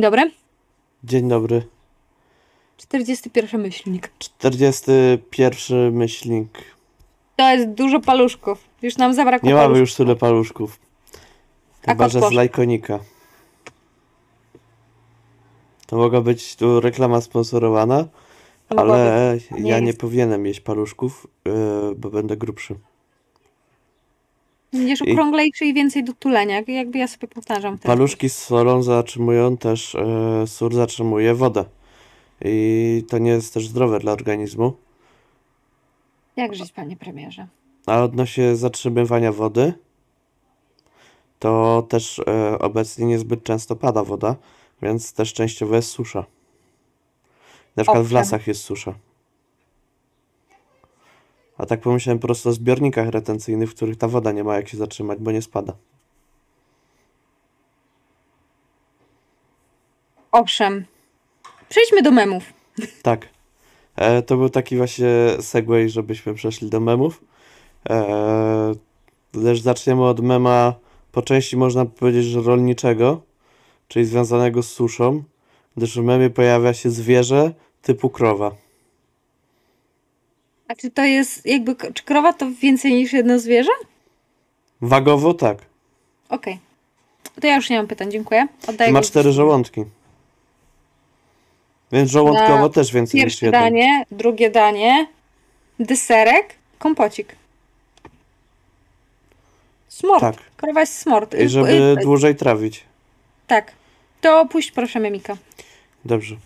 Dzień dobry. Dzień dobry. 41 myślnik. 41 myślnik. To jest dużo paluszków. Już nam zabrakło paluszków. Nie mamy już tyle paluszków. Chyba, że z Lajkonika. To mogła być tu reklama sponsorowana, ale ja nie powinienem jeść paluszków, bo będę grubszy. Będziesz okrąglejszy i więcej do tulenia, jakby ja sobie powtarzam. Paluszki z solą zatrzymują też, sól zatrzymuje wodę. I to nie jest też zdrowe dla organizmu. Jak żyć, panie premierze? A odnośnie zatrzymywania wody, to też obecnie niezbyt często pada woda, więc też częściowo jest susza. Na przykład w lasach jest susza. A tak pomyślałem po prostu o zbiornikach retencyjnych, w których ta woda nie ma jak się zatrzymać, bo nie spada. Owszem. Przejdźmy do memów. Tak. To był taki właśnie segway, żebyśmy przeszli do memów. Lecz zaczniemy od mema po części można powiedzieć, że rolniczego, czyli związanego z suszą, gdyż w memie pojawia się zwierzę typu krowa. A czy to jest jakby, czy krowa to więcej niż jedno zwierzę? Wagowo tak. Okej. To ja już nie mam pytań, dziękuję. Oddaję ma 4 żołądki. Więc żołądkowo też więcej niż jedno. Pierwsze danie, drugie danie, deserek, kompocik. Smort. Tak. Krowa jest smort. I żeby dłużej trawić. Tak. To puść proszę mimika. Dobrze.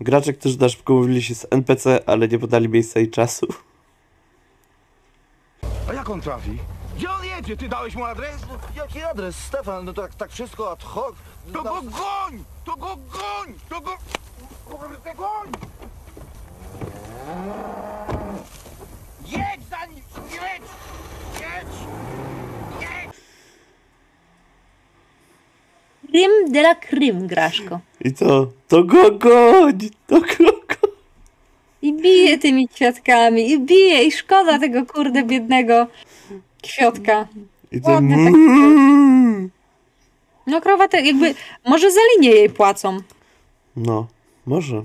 Gracze, którzy na szybko umówili się z NPC, ale nie podali miejsca i czasu. A jak on trafi? Gdzie on jedzie? Ty dałeś mu adres? No, jaki adres, Stefan? No to tak wszystko ad hoc. To go goń! To go goń! To go... Kurde, goń! Jedź za nim! Jedź! Jedź! Jedź! Rym de la Krym, Graszko. I co? To go goń! To go goń! I bije tymi kwiatkami, i bije, i szkoda tego kurde biednego kwiatka. I to... Ładne takie... No krowa te jakby, może za linię jej płacą. No, może.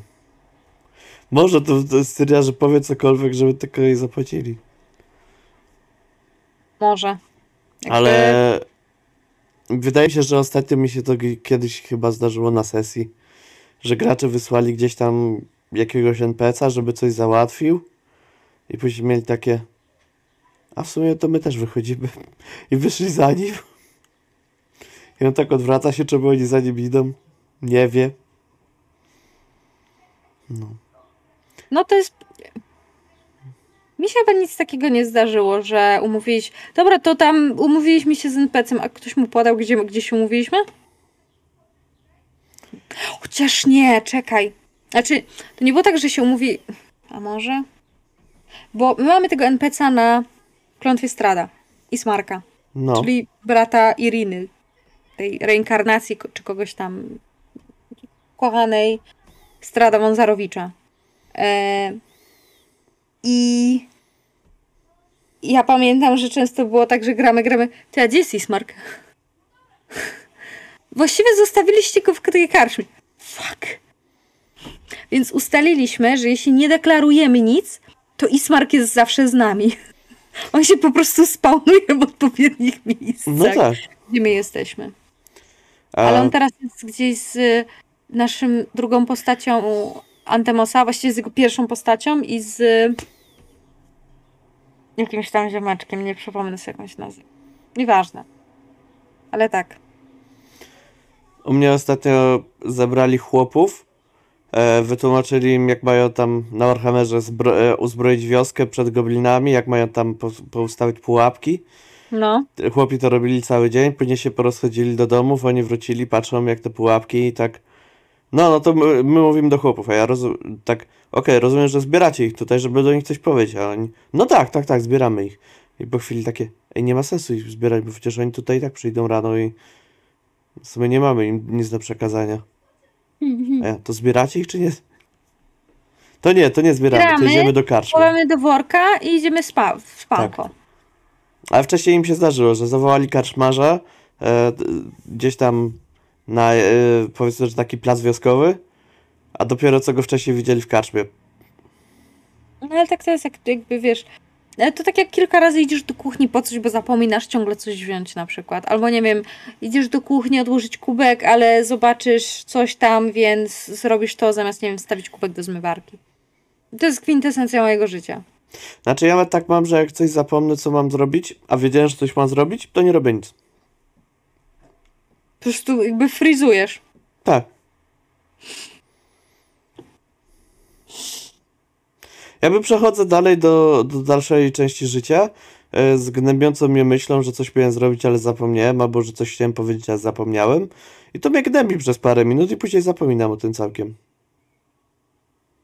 Może to jest seria, że powie cokolwiek, żeby tylko jej zapłacili. Może. Jakby... Ale wydaje mi się, że ostatnio mi się to kiedyś chyba zdarzyło na sesji, że gracze wysłali gdzieś tam jakiegoś NPC-a, żeby coś załatwił i później mieli takie, a w sumie to my też wychodzimy i wyszli za nim. I on tak odwraca się, czemu oni za nim idą. Nie wie. No. No to jest... Mi się chyba nic takiego nie zdarzyło, że umówiliśmy... Dobra, to tam umówiliśmy się z NPC-em, a ktoś mu podał, gdzie się umówiliśmy? Chociaż nie, czekaj. Znaczy, to nie było tak, że się umówi... A może? Bo my mamy tego NPC-a na klątwie Strada i Smarka. No. Czyli brata Iriny. Tej reinkarnacji, czy kogoś tam kochanej Strada Wązarowicza. I ja pamiętam, że często było tak, że gramy. Ty, a gdzie jest Ismark? Właściwie zostawiliście go w tej karczmie. Fuck. Więc ustaliliśmy, że jeśli nie deklarujemy nic, to Ismark jest zawsze z nami. On się po prostu spawnuje w odpowiednich miejscach, no tak. Gdzie my jesteśmy. Ale on teraz jest gdzieś z naszym drugą postacią Antemosa, właściwie z jego pierwszą postacią i z jakimś tam ziomeczkiem, nie przypomnę sobie jakąś nazwę. Nieważne. Ale tak. U mnie ostatnio zebrali chłopów, wytłumaczyli im, jak mają tam na Warhammerze uzbroić wioskę przed goblinami, jak mają tam poustawić pułapki. No. Chłopi to robili cały dzień, później się porozchodzili do domów, oni wrócili, patrzą jak te pułapki i tak... No to my mówimy do chłopów, a ja tak... Okej, rozumiem, że zbieracie ich tutaj, żeby do nich coś powiedzieć, a oni... No tak, zbieramy ich. I po chwili takie... Ej, nie ma sensu ich zbierać, bo przecież oni tutaj i tak przyjdą rano i... W sumie nie mamy im nic do przekazania. A ja, to zbieracie ich, czy nie? To nie zbieramy, to idziemy do karczmy. Zbieramy do worka i idziemy w spałko. Tak. Ale wcześniej im się zdarzyło, że zawołali karczmarza, gdzieś tam na powiedzmy, że taki plac wioskowy, a dopiero co go wcześniej widzieli w karczmie. No ale tak to jest, jakby wiesz, to tak jak kilka razy idziesz do kuchni po coś, bo zapominasz ciągle coś wziąć na przykład. Albo nie wiem, idziesz do kuchni odłożyć kubek, ale zobaczysz coś tam, więc zrobisz to zamiast, nie wiem, wstawić kubek do zmywarki. To jest kwintesencja mojego życia. Znaczy ja tak mam, że jak coś zapomnę, co mam zrobić, a wiedziałem, że coś mam zrobić, to nie robię nic. Po prostu jakby fryzujesz. Tak. Jakby przechodzę dalej do dalszej części życia z gnębiącą mnie myślą, że coś miałem zrobić, ale zapomniałem, albo że coś chciałem powiedzieć, ale zapomniałem. I to mnie gnębi przez parę minut i później zapominam o tym całkiem.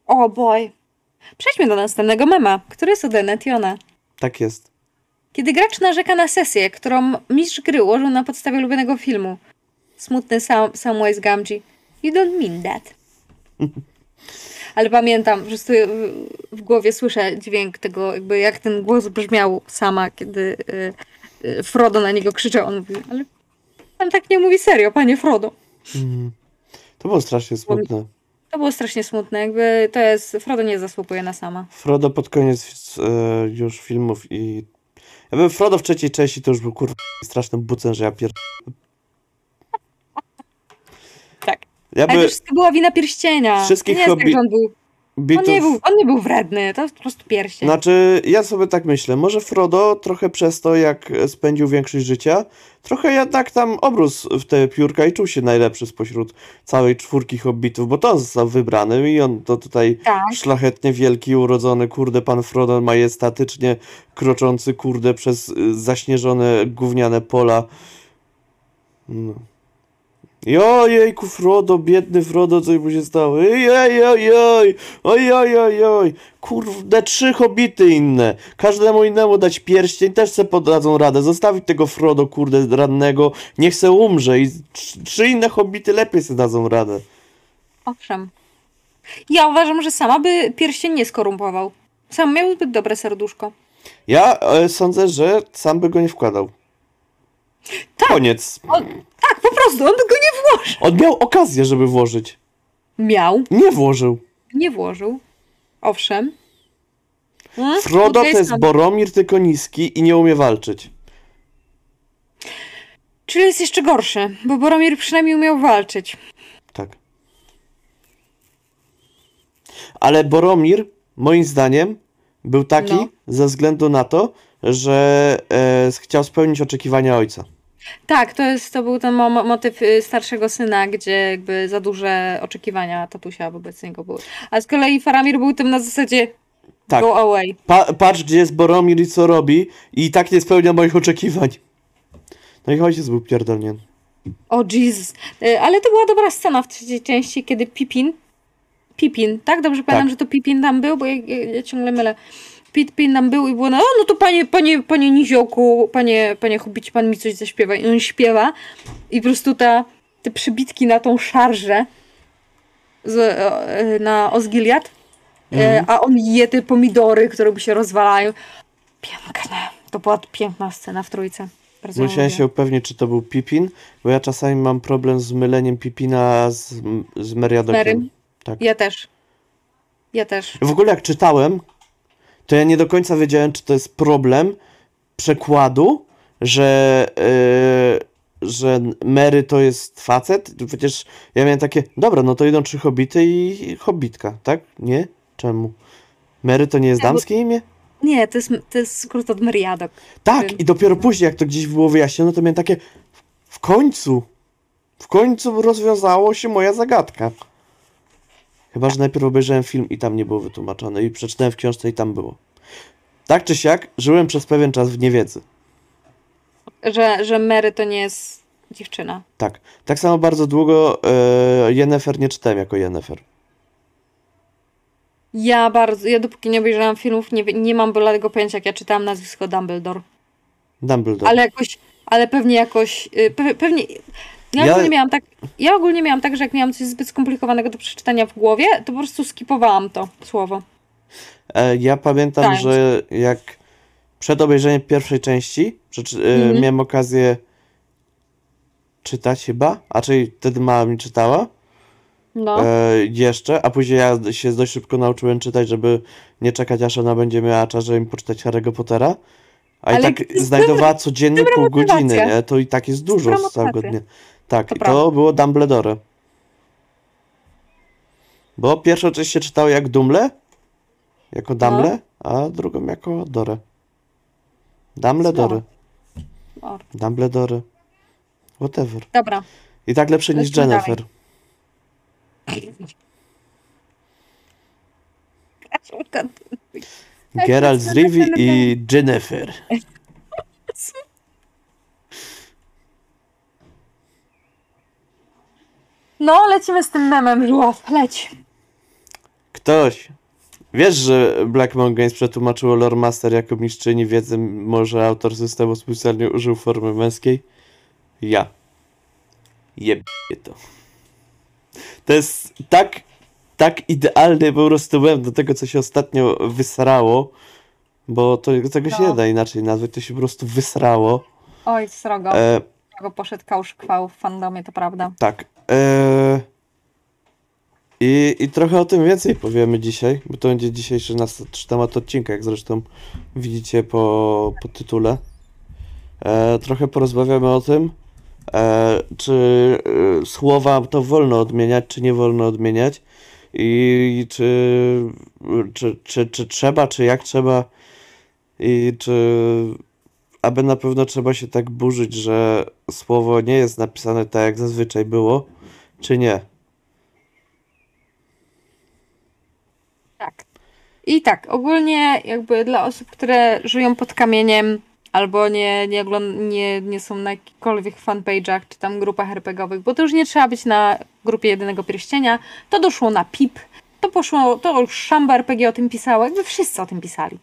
O boj. Przejdźmy do następnego mema, który jest od Enetiona. Tak jest. Kiedy gracz narzeka na sesję, którą mistrz gry ułożył na podstawie ulubionego filmu. Smutny Samwise Gamgee. You don't mean that. Ale pamiętam, po prostu w głowie słyszę dźwięk tego, jakby jak ten głos brzmiał sama, kiedy Frodo na niego krzyczał. On mówi, ale tam tak nie mówi serio, panie Frodo. Mm. To było strasznie smutne. To było strasznie smutne, jakby to jest, Frodo nie zasługuje na sama. Frodo pod koniec już filmów i jakby Frodo w trzeciej części to już był kurwa strasznym bucem, że ja tak. Ja ale by... to wszystko była wina pierścienia. Wszystkich nie hobby... jest tak, że on był... on nie był wredny, to jest po prostu pierścień. Znaczy, ja sobie tak myślę, może Frodo trochę przez to, jak spędził większość życia, trochę jednak tam obrósł w te piórka i czuł się najlepszy spośród całej czwórki hobbitów, bo to on został wybrany i on to tutaj tak. Szlachetnie wielki, urodzony, kurde, pan Frodo majestatycznie kroczący, kurde, przez zaśnieżone, gówniane pola. No. I ojejku Frodo, biedny Frodo, coś mu się stało. Ojojoj. Kurde, 3 hobbity inne. Każdemu innemu dać pierścień, też se podadzą radę. Zostawić tego Frodo, kurde, rannego. Niech se umrze i 3 inne hobbity lepiej se dadzą radę. Owszem. Ja uważam, że sama by pierścień nie skorumpował. Sam miał zbyt dobre serduszko. Ja sądzę, że sam by go nie wkładał. Tak. Koniec. Tak, po prostu, on by go nie włożył. On miał okazję, żeby włożyć. Miał. Nie włożył. Nie włożył. Owszem. Frodo to jest Boromir, tylko niski i nie umie walczyć. Czyli jest jeszcze gorszy, bo Boromir przynajmniej umiał walczyć. Tak. Ale Boromir, moim zdaniem, był taki ze względu na to, że chciał spełnić oczekiwania ojca. Tak, to był ten motyw starszego syna, gdzie jakby za duże oczekiwania tatusia wobec niego były. A z kolei Faramir był tym na zasadzie tak. Go away. Patrz, gdzie jest Boromir i co robi i tak nie spełnia moich oczekiwań. No i ojciec był pierdolnięty. O Jezus. Ale to była dobra scena w trzeciej części, kiedy Pippin, tak? Dobrze pamiętam, że to Pippin tam był, bo ja ciągle mylę. Pippin nam był i było, no to panie niziołku, panie hobbicie, pan mi coś zaśpiewa. I on śpiewa i po prostu te przybitki na tą szarżę na Osgiliath, a on je te pomidory, które mu się rozwalają. Piękne. To była piękna scena w trójce. Bardzo musiałem się upewnić, czy to był Pippin, bo ja czasami mam problem z myleniem Pippina z Meryadą. Tak. Ja też. W ogóle jak czytałem, to ja nie do końca wiedziałem, czy to jest problem przekładu, że Mary to jest facet. Przecież ja miałem takie, dobra, no to idą 3 hobbity i hobbitka, tak? Nie? Czemu? Mary to nie jest damskie imię? Nie, to jest skrót od Meriadok. Tak, i dopiero później, jak to gdzieś było wyjaśnione, to miałem takie, w końcu rozwiązało się moja zagadka. Chyba, że najpierw obejrzałem film i tam nie było wytłumaczone i przeczytałem w książce i tam było. Tak czy siak, żyłem przez pewien czas w niewiedzy. Że Mary to nie jest dziewczyna. Tak. Tak samo bardzo długo Yennefer nie czytałem jako Yennefer. Ja dopóki nie obejrzałam filmów, nie mam bladego pojęcia, jak ja czytałam nazwisko Dumbledore. Ale jakoś, pewnie... Ja ogólnie miałam tak, że jak miałam coś zbyt skomplikowanego do przeczytania w głowie, to po prostu skipowałam to słowo. Ja pamiętam, że jak przed obejrzeniem pierwszej części miałem okazję czytać chyba, a czyli wtedy mama mi czytała. No. Jeszcze, a później ja się dość szybko nauczyłem czytać, żeby nie czekać, aż ona będzie miała czas, żeby mi poczytać Harry'ego Pottera. A ale i tak znajdowała codziennie pół godziny, nie? To i tak jest dużo z całego dnia. Tak, to i prawda. To było Dumbledore. Bo pierwszą część się czytało jak Dumle, jako Dumble, no. A drugą jako Dore. Dumbledore. No. Dumbledore. Whatever. Dobra. I tak lepsze niż Yennefer. Dalej. Geralt z Rivi i Yennefer. No, lecimy z tym memem, żuław, leć. Ktoś. Wiesz, że Black Monkeys przetłumaczyło Loremaster jako mistrzyni wiedzy, może autor systemu specjalnie użył formy męskiej? Ja. Jebie to. To jest tak idealny po prostu mem do tego, co się ostatnio wysrało, bo tego się nie da inaczej nazwać, to się po prostu wysrało. Oj, srogo. Poszedł kałuż chwał w fandomie, to prawda. Tak. I trochę o tym więcej powiemy dzisiaj, bo to będzie dzisiejszy nasz temat odcinka, jak zresztą widzicie po tytule. Trochę porozmawiamy o tym. Czy słowa to wolno odmieniać, czy nie wolno odmieniać i czy trzeba, czy jak trzeba i czy aby na pewno trzeba się tak burzyć, że słowo nie jest napisane tak jak zazwyczaj było, czy nie. Tak. I tak, ogólnie jakby dla osób, które żyją pod kamieniem albo nie są na jakichkolwiek fanpage'ach, czy tam grupach RPGowych, bo to już nie trzeba być na grupie Jedynego Pierścienia, to doszło na PIP, to poszło, to już Szamba RPG o tym pisało, jakby wszyscy o tym pisali.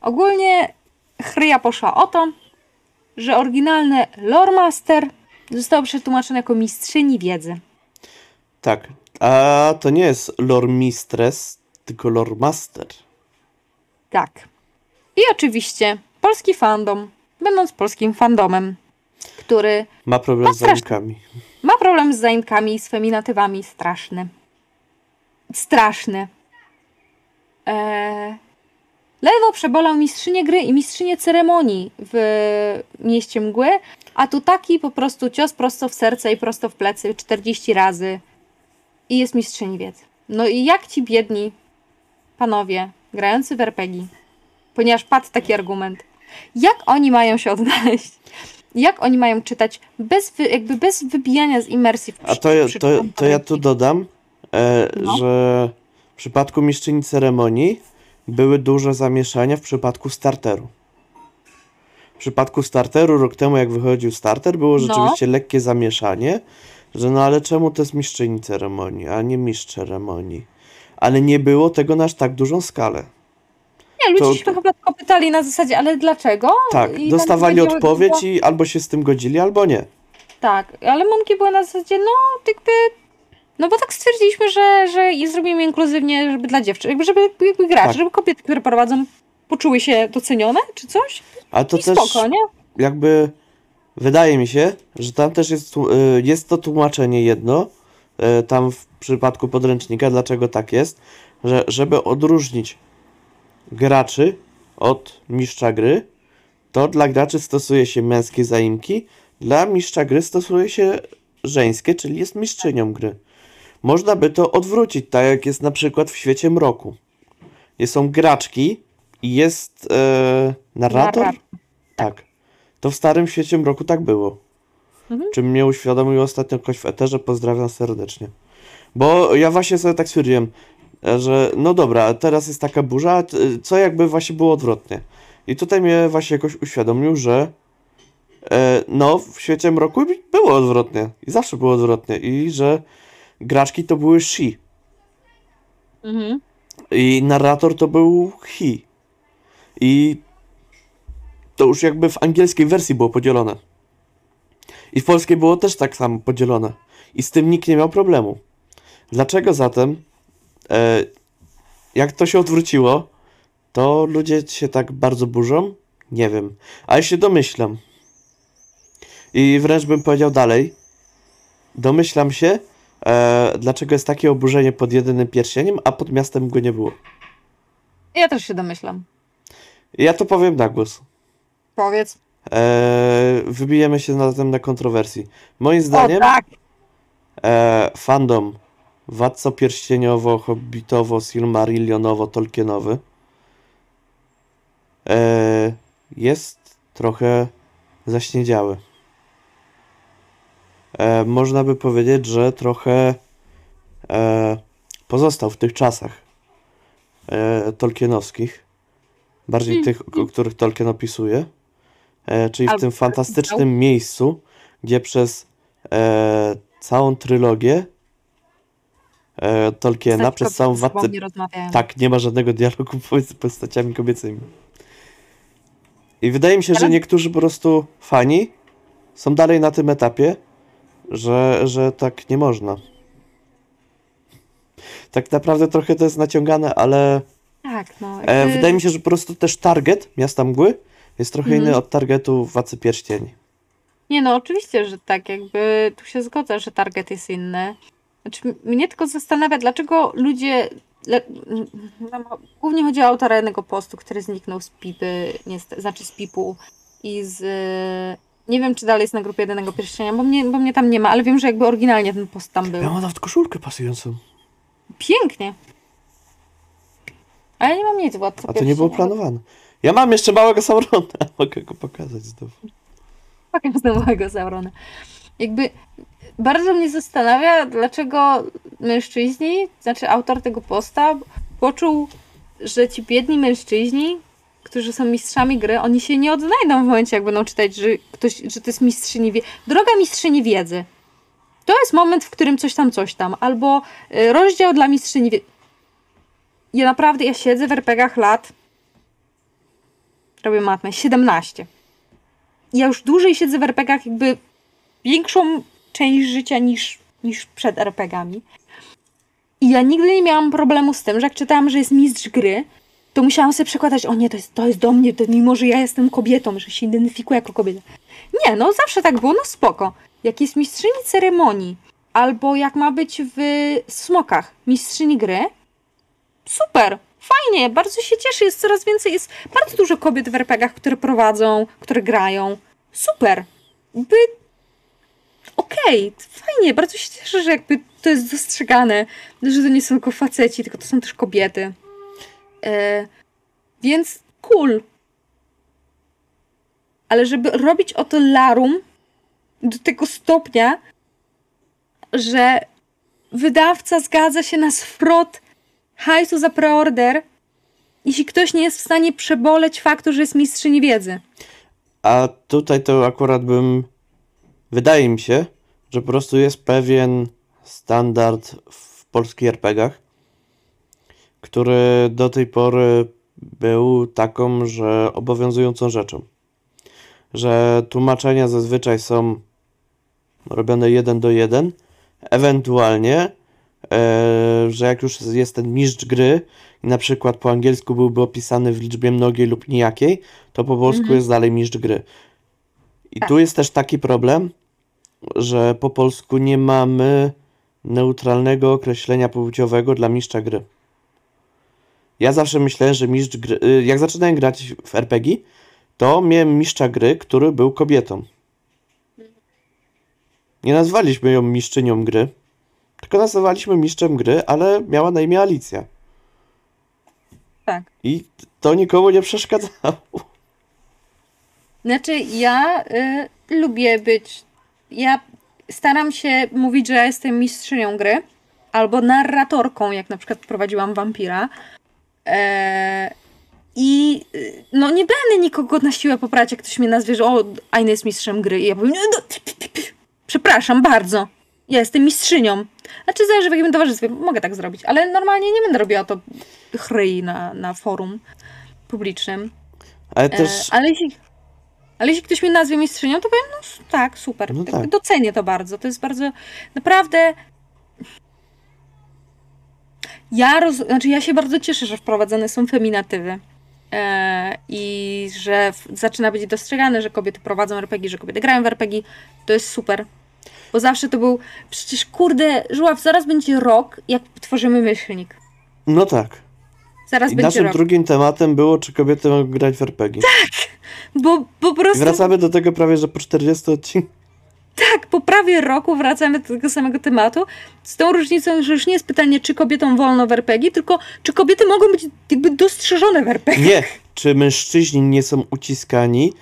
Ogólnie chryja poszła o to, że oryginalne Loremaster zostało przetłumaczone jako mistrzyni wiedzy. Tak, a to nie jest Loremistress, tylko Loremaster. Tak. I oczywiście polski fandom, będąc polskim fandomem, który ma problem z zaimkami. Ma problem z zaimkami i z feminatywami. Straszny. Straszny. Lewo przebolał mistrzynię gry i mistrzynię ceremonii w Mieście Mgły, a tu taki po prostu cios prosto w serce i prosto w plecy 40 razy i jest mistrzyni wiedzy. No i jak ci biedni panowie grający w RPG, ponieważ padł taki argument. Jak oni mają się odnaleźć? Jak oni mają czytać bez wybijania z imersji? To ja tu dodam, że w przypadku mistrzyni ceremonii były duże zamieszania w przypadku starteru. W przypadku starteru, rok temu jak wychodził starter, było rzeczywiście lekkie zamieszanie, że no ale czemu to jest mistrzyni ceremonii, a nie mistrz ceremonii? Ale nie było tego na aż tak dużą skalę. Nie, ludzie się chyba tylko pytali na zasadzie, ale dlaczego? Tak, i dostawali odpowiedź i albo się z tym godzili, albo nie. Tak, ale mąki były na zasadzie, no jakby, no bo tak stwierdziliśmy, że zrobimy inkluzywnie, żeby dla dziewczyn, żeby grać, tak. Żeby kobiety, które prowadzą, poczuły się docenione, czy coś. A to i też spoko, nie? Jakby wydaje mi się, że tam też jest to tłumaczenie jedno, tam w przypadku podręcznika, dlaczego tak jest, że żeby odróżnić graczy od mistrza gry, to dla graczy stosuje się męskie zaimki, dla mistrza gry stosuje się żeńskie, czyli jest mistrzynią gry. Można by to odwrócić, tak jak jest na przykład w Świecie Mroku. Są graczki i jest narrator? Tak. To w starym Świecie Mroku tak było. Czym mnie uświadomił ostatnio ktoś w eterze, pozdrawiam serdecznie. Bo ja właśnie sobie tak stwierdziłem, że no dobra, teraz jest taka burza, co jakby właśnie było odwrotnie. I tutaj mnie właśnie jakoś uświadomił, że no w Świecie Mroku było odwrotnie. I zawsze było odwrotnie. I że graczki to były she. I narrator to był he. I to już jakby w angielskiej wersji było podzielone. I w polskiej było też tak samo podzielone. I z tym nikt nie miał problemu. Dlaczego zatem jak to się odwróciło, to ludzie się tak bardzo burzą? Nie wiem. Ale się domyślam. I wręcz bym powiedział dalej. Domyślam się, dlaczego jest takie oburzenie pod jedynym pierścieniem, a pod miastem go nie było. Ja też się domyślam. Ja to powiem na głos. Powiedz. Wybijemy się zatem na kontrowersji. Moim zdaniem fandom władco pierścieniowo, hobbitowo, silmarillionowo, tolkienowy jest trochę zaśniedziały. Można by powiedzieć, że trochę pozostał w tych czasach tolkienowskich, bardziej tych, o których Tolkien opisuje, czyli w tym fantastycznym miejscu, gdzie przez całą trylogię Tolkiena, przez całą watę... Tak, nie ma żadnego dialogu pomiędzy postaciami kobiecymi. I wydaje mi się, że niektórzy po prostu fani są dalej na tym etapie, że tak nie można. Tak naprawdę trochę to jest naciągane, ale... Tak, no. Wydaje mi się, że po prostu też target Miasta Mgły jest trochę inny od targetu Władcy Pierścieni. Nie no, oczywiście, że tak, jakby tu się zgodzę, że target jest inny. Znaczy, mnie tylko zastanawia, dlaczego ludzie... Głównie chodzi o autora jednego postu, który zniknął z Pipy, znaczy z Pipu i z... Nie wiem, czy dalej jest na grupie jedynego pierścienia, bo mnie tam nie ma, ale wiem, że jakby oryginalnie ten post tam był. Ja mam nawet koszulkę pasującą. Pięknie. Ale ja nie mam nic władcy. A to nie było planowane. Ja mam jeszcze małego Saurona. Mogę go pokazać znowu. Pokaż znowu małego Saurona. Jakby bardzo mnie zastanawia, dlaczego mężczyźni, znaczy autor tego posta, poczuł, że ci biedni mężczyźni, którzy są mistrzami gry, oni się nie odnajdą w momencie, jak będą czytać, że ktoś, że to jest mistrzyni wiedzy. Droga mistrzyni wiedzy. To jest moment, w którym coś tam, albo rozdział dla mistrzyni wiedzy. Ja naprawdę, ja siedzę w RPG-ach lat, robię matmę, 17. Ja już dłużej siedzę w RPG-ach, jakby większą część życia niż przed RPG-ami. I ja nigdy nie miałam problemu z tym, że jak czytałam, że jest mistrz gry, to musiałam sobie przekładać, o nie, to jest do mnie, to mimo, że ja jestem kobietą, że się identyfikuję jako kobieta. Nie, no zawsze tak było, no spoko. Jak jest mistrzyni ceremonii, albo jak ma być w Smokach mistrzyni gry, super, fajnie, bardzo się cieszę, jest coraz więcej, jest bardzo dużo kobiet w RPG-ach, które prowadzą, które grają. Super. Okej, fajnie, bardzo się cieszę, że jakby to jest dostrzegane, że to nie są tylko faceci, tylko to są też kobiety. Więc cool. Ale żeby robić o to larum do tego stopnia, że wydawca zgadza się na zwrot hajsu za preorder, jeśli ktoś nie jest w stanie przeboleć faktu, że jest mistrzyni wiedzy. A tutaj to akurat bym... Wydaje mi się, że po prostu jest pewien standard w polskich RPG-ach, który do tej pory był taką, że obowiązującą rzeczą. Że tłumaczenia zazwyczaj są robione 1:1, ewentualnie, że jak już jest ten mistrz gry i na przykład po angielsku byłby opisany w liczbie mnogiej lub nijakiej, to po polsku jest dalej mistrz gry. I tu jest też taki problem, że po polsku nie mamy neutralnego określenia płciowego dla mistrza gry. Ja zawsze myślałem, że mistrz gry... Jak zaczynałem grać w RPG, to miałem mistrza gry, który był kobietą. Nie nazwaliśmy ją mistrzynią gry, tylko nazwaliśmy mistrzem gry, ale miała na imię Alicja. Tak. I to nikomu nie przeszkadzało. Znaczy, ja lubię być... Ja staram się mówić, że ja jestem mistrzynią gry, albo narratorką, jak na przykład prowadziłam Wampira. I no nie będę nikogo na siłę poprawiać, jak ktoś mnie nazwie, że o, Aina jest mistrzem gry. I ja powiem, no, przepraszam bardzo, ja jestem mistrzynią. Znaczy zależy w jakim towarzystwie, mogę tak zrobić, ale normalnie nie będę robiła to chryi na forum publicznym. Ale też... Ale jeśli ktoś mnie nazwie mistrzynią, to powiem, no tak, super, no tak. Docenię to bardzo, to jest bardzo, naprawdę... Ja się bardzo cieszę, że wprowadzane są feminatywy. i że zaczyna być dostrzegane, że kobiety prowadzą RPG, że kobiety grają w RPG, to jest super. Bo zawsze to był, przecież kurde, Żuław, zaraz będzie rok, jak tworzymy myślnik. No tak. Zaraz i będzie naszym rok. Drugim tematem było, czy kobiety mogą grać w RPG. Tak, bo po prostu... I wracamy do tego prawie, że po 40 odcinkach. Tak, po prawie roku wracamy do tego samego tematu, z tą różnicą, że już nie jest pytanie, czy kobietom wolno w RPG, tylko czy kobiety mogą być jakby dostrzeżone w RPG. Nie, czy mężczyźni nie są uciskani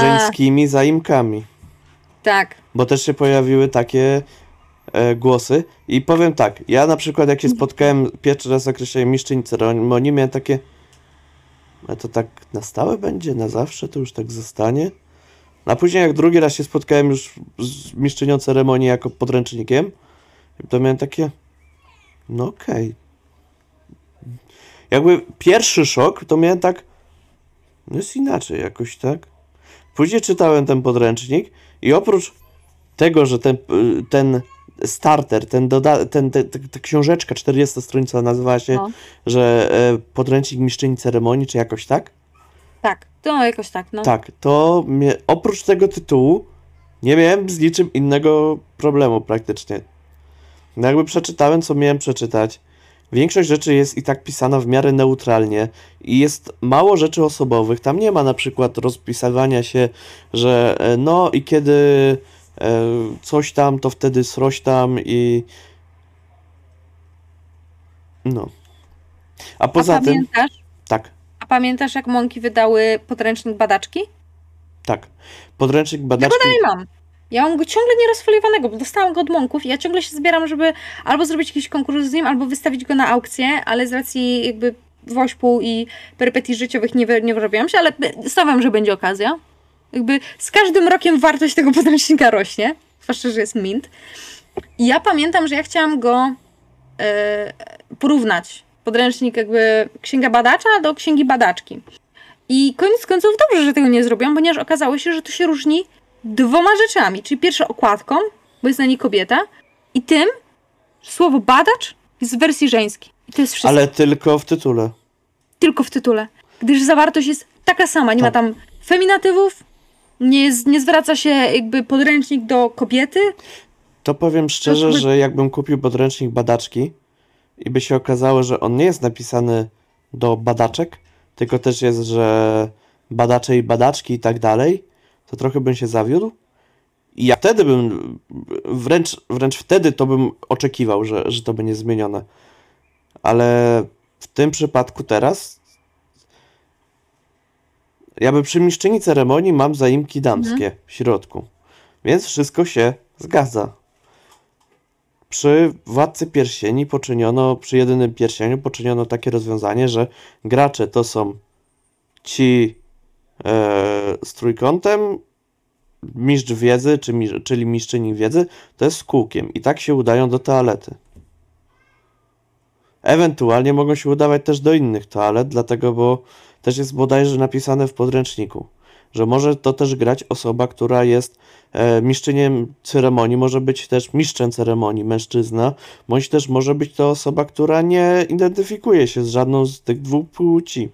żeńskimi zaimkami. Tak. Bo też się pojawiły takie głosy i powiem tak, ja na przykład jak się spotkałem pierwszy raz z określeniem mistrzyni ceremonii, miałem takie, a to tak na stałe będzie, na zawsze, to już tak zostanie. A później jak drugi raz się spotkałem już z mistrzynią ceremonii jako podręcznikiem, to miałem takie, no okej. Jakby pierwszy szok, to miałem tak, no jest inaczej jakoś, tak? Później czytałem ten podręcznik i oprócz tego, że ten starter, ta książeczka 40-stronica nazywała się, że podręcznik mistrzyni ceremonii, czy jakoś tak? Tak, to jakoś tak, no. Tak, to oprócz tego tytułu nie miałem z niczym innego problemu praktycznie. No jakby przeczytałem, co miałem przeczytać. Większość rzeczy jest i tak pisana w miarę neutralnie i jest mało rzeczy osobowych. Tam nie ma na przykład rozpisywania się, że no i kiedy coś tam, to wtedy sroś tam i... No. A poza tym... Tak. Pamiętasz, jak Monki wydały podręcznik badaczki? Tak. Podręcznik badaczki... Ja go dalej mam. Ja mam go ciągle nierozfoliowanego, bo dostałam go od Monków i ja ciągle się zbieram, żeby albo zrobić jakiś konkurs z nim, albo wystawić go na aukcję, ale z racji jakby wośpu i perypetii życiowych nie wyrobiłam się, ale stawiam, że będzie okazja. Jakby z każdym rokiem wartość tego podręcznika rośnie, zwłaszcza, że jest mint. I ja pamiętam, że ja chciałam go porównać. Podręcznik jakby Księga Badacza do Księgi Badaczki. I koniec końców dobrze, że tego nie zrobiłam, ponieważ okazało się, że to się różni dwoma rzeczami. Czyli pierwsza okładką, bo jest na niej kobieta, i tym, że słowo badacz jest w wersji żeńskiej. I to jest wszystko. Ale tylko w tytule. Tylko w tytule. Gdyż zawartość jest taka sama. Nie ma tam feminatywów, nie zwraca się jakby podręcznik do kobiety. To powiem szczerze, że jakbym kupił podręcznik badaczki, i by się okazało, że on nie jest napisany do badaczek, tylko też jest, że badacze i badaczki i tak dalej, to trochę bym się zawiódł. I ja wtedy bym, wręcz wtedy to bym oczekiwał, że to będzie zmienione. Ale w tym przypadku teraz ja bym przy mistrzyni ceremonii mam zaimki damskie w środku. Więc wszystko się zgadza. Przy Władcy Pierścieni przy Jedynym Pierścieniu poczyniono takie rozwiązanie, że gracze to są ci z trójkątem, mistrz wiedzy, czyli mistrzyni wiedzy, to jest z kółkiem i tak się udają do toalety. Ewentualnie mogą się udawać też do innych toalet, dlatego, bo też jest bodajże napisane w podręczniku, że może to też grać osoba, która jest mistrzynią ceremonii, może być też mistrzem ceremonii mężczyzna, bądź też może być to osoba, która nie identyfikuje się z żadną z tych dwóch płci.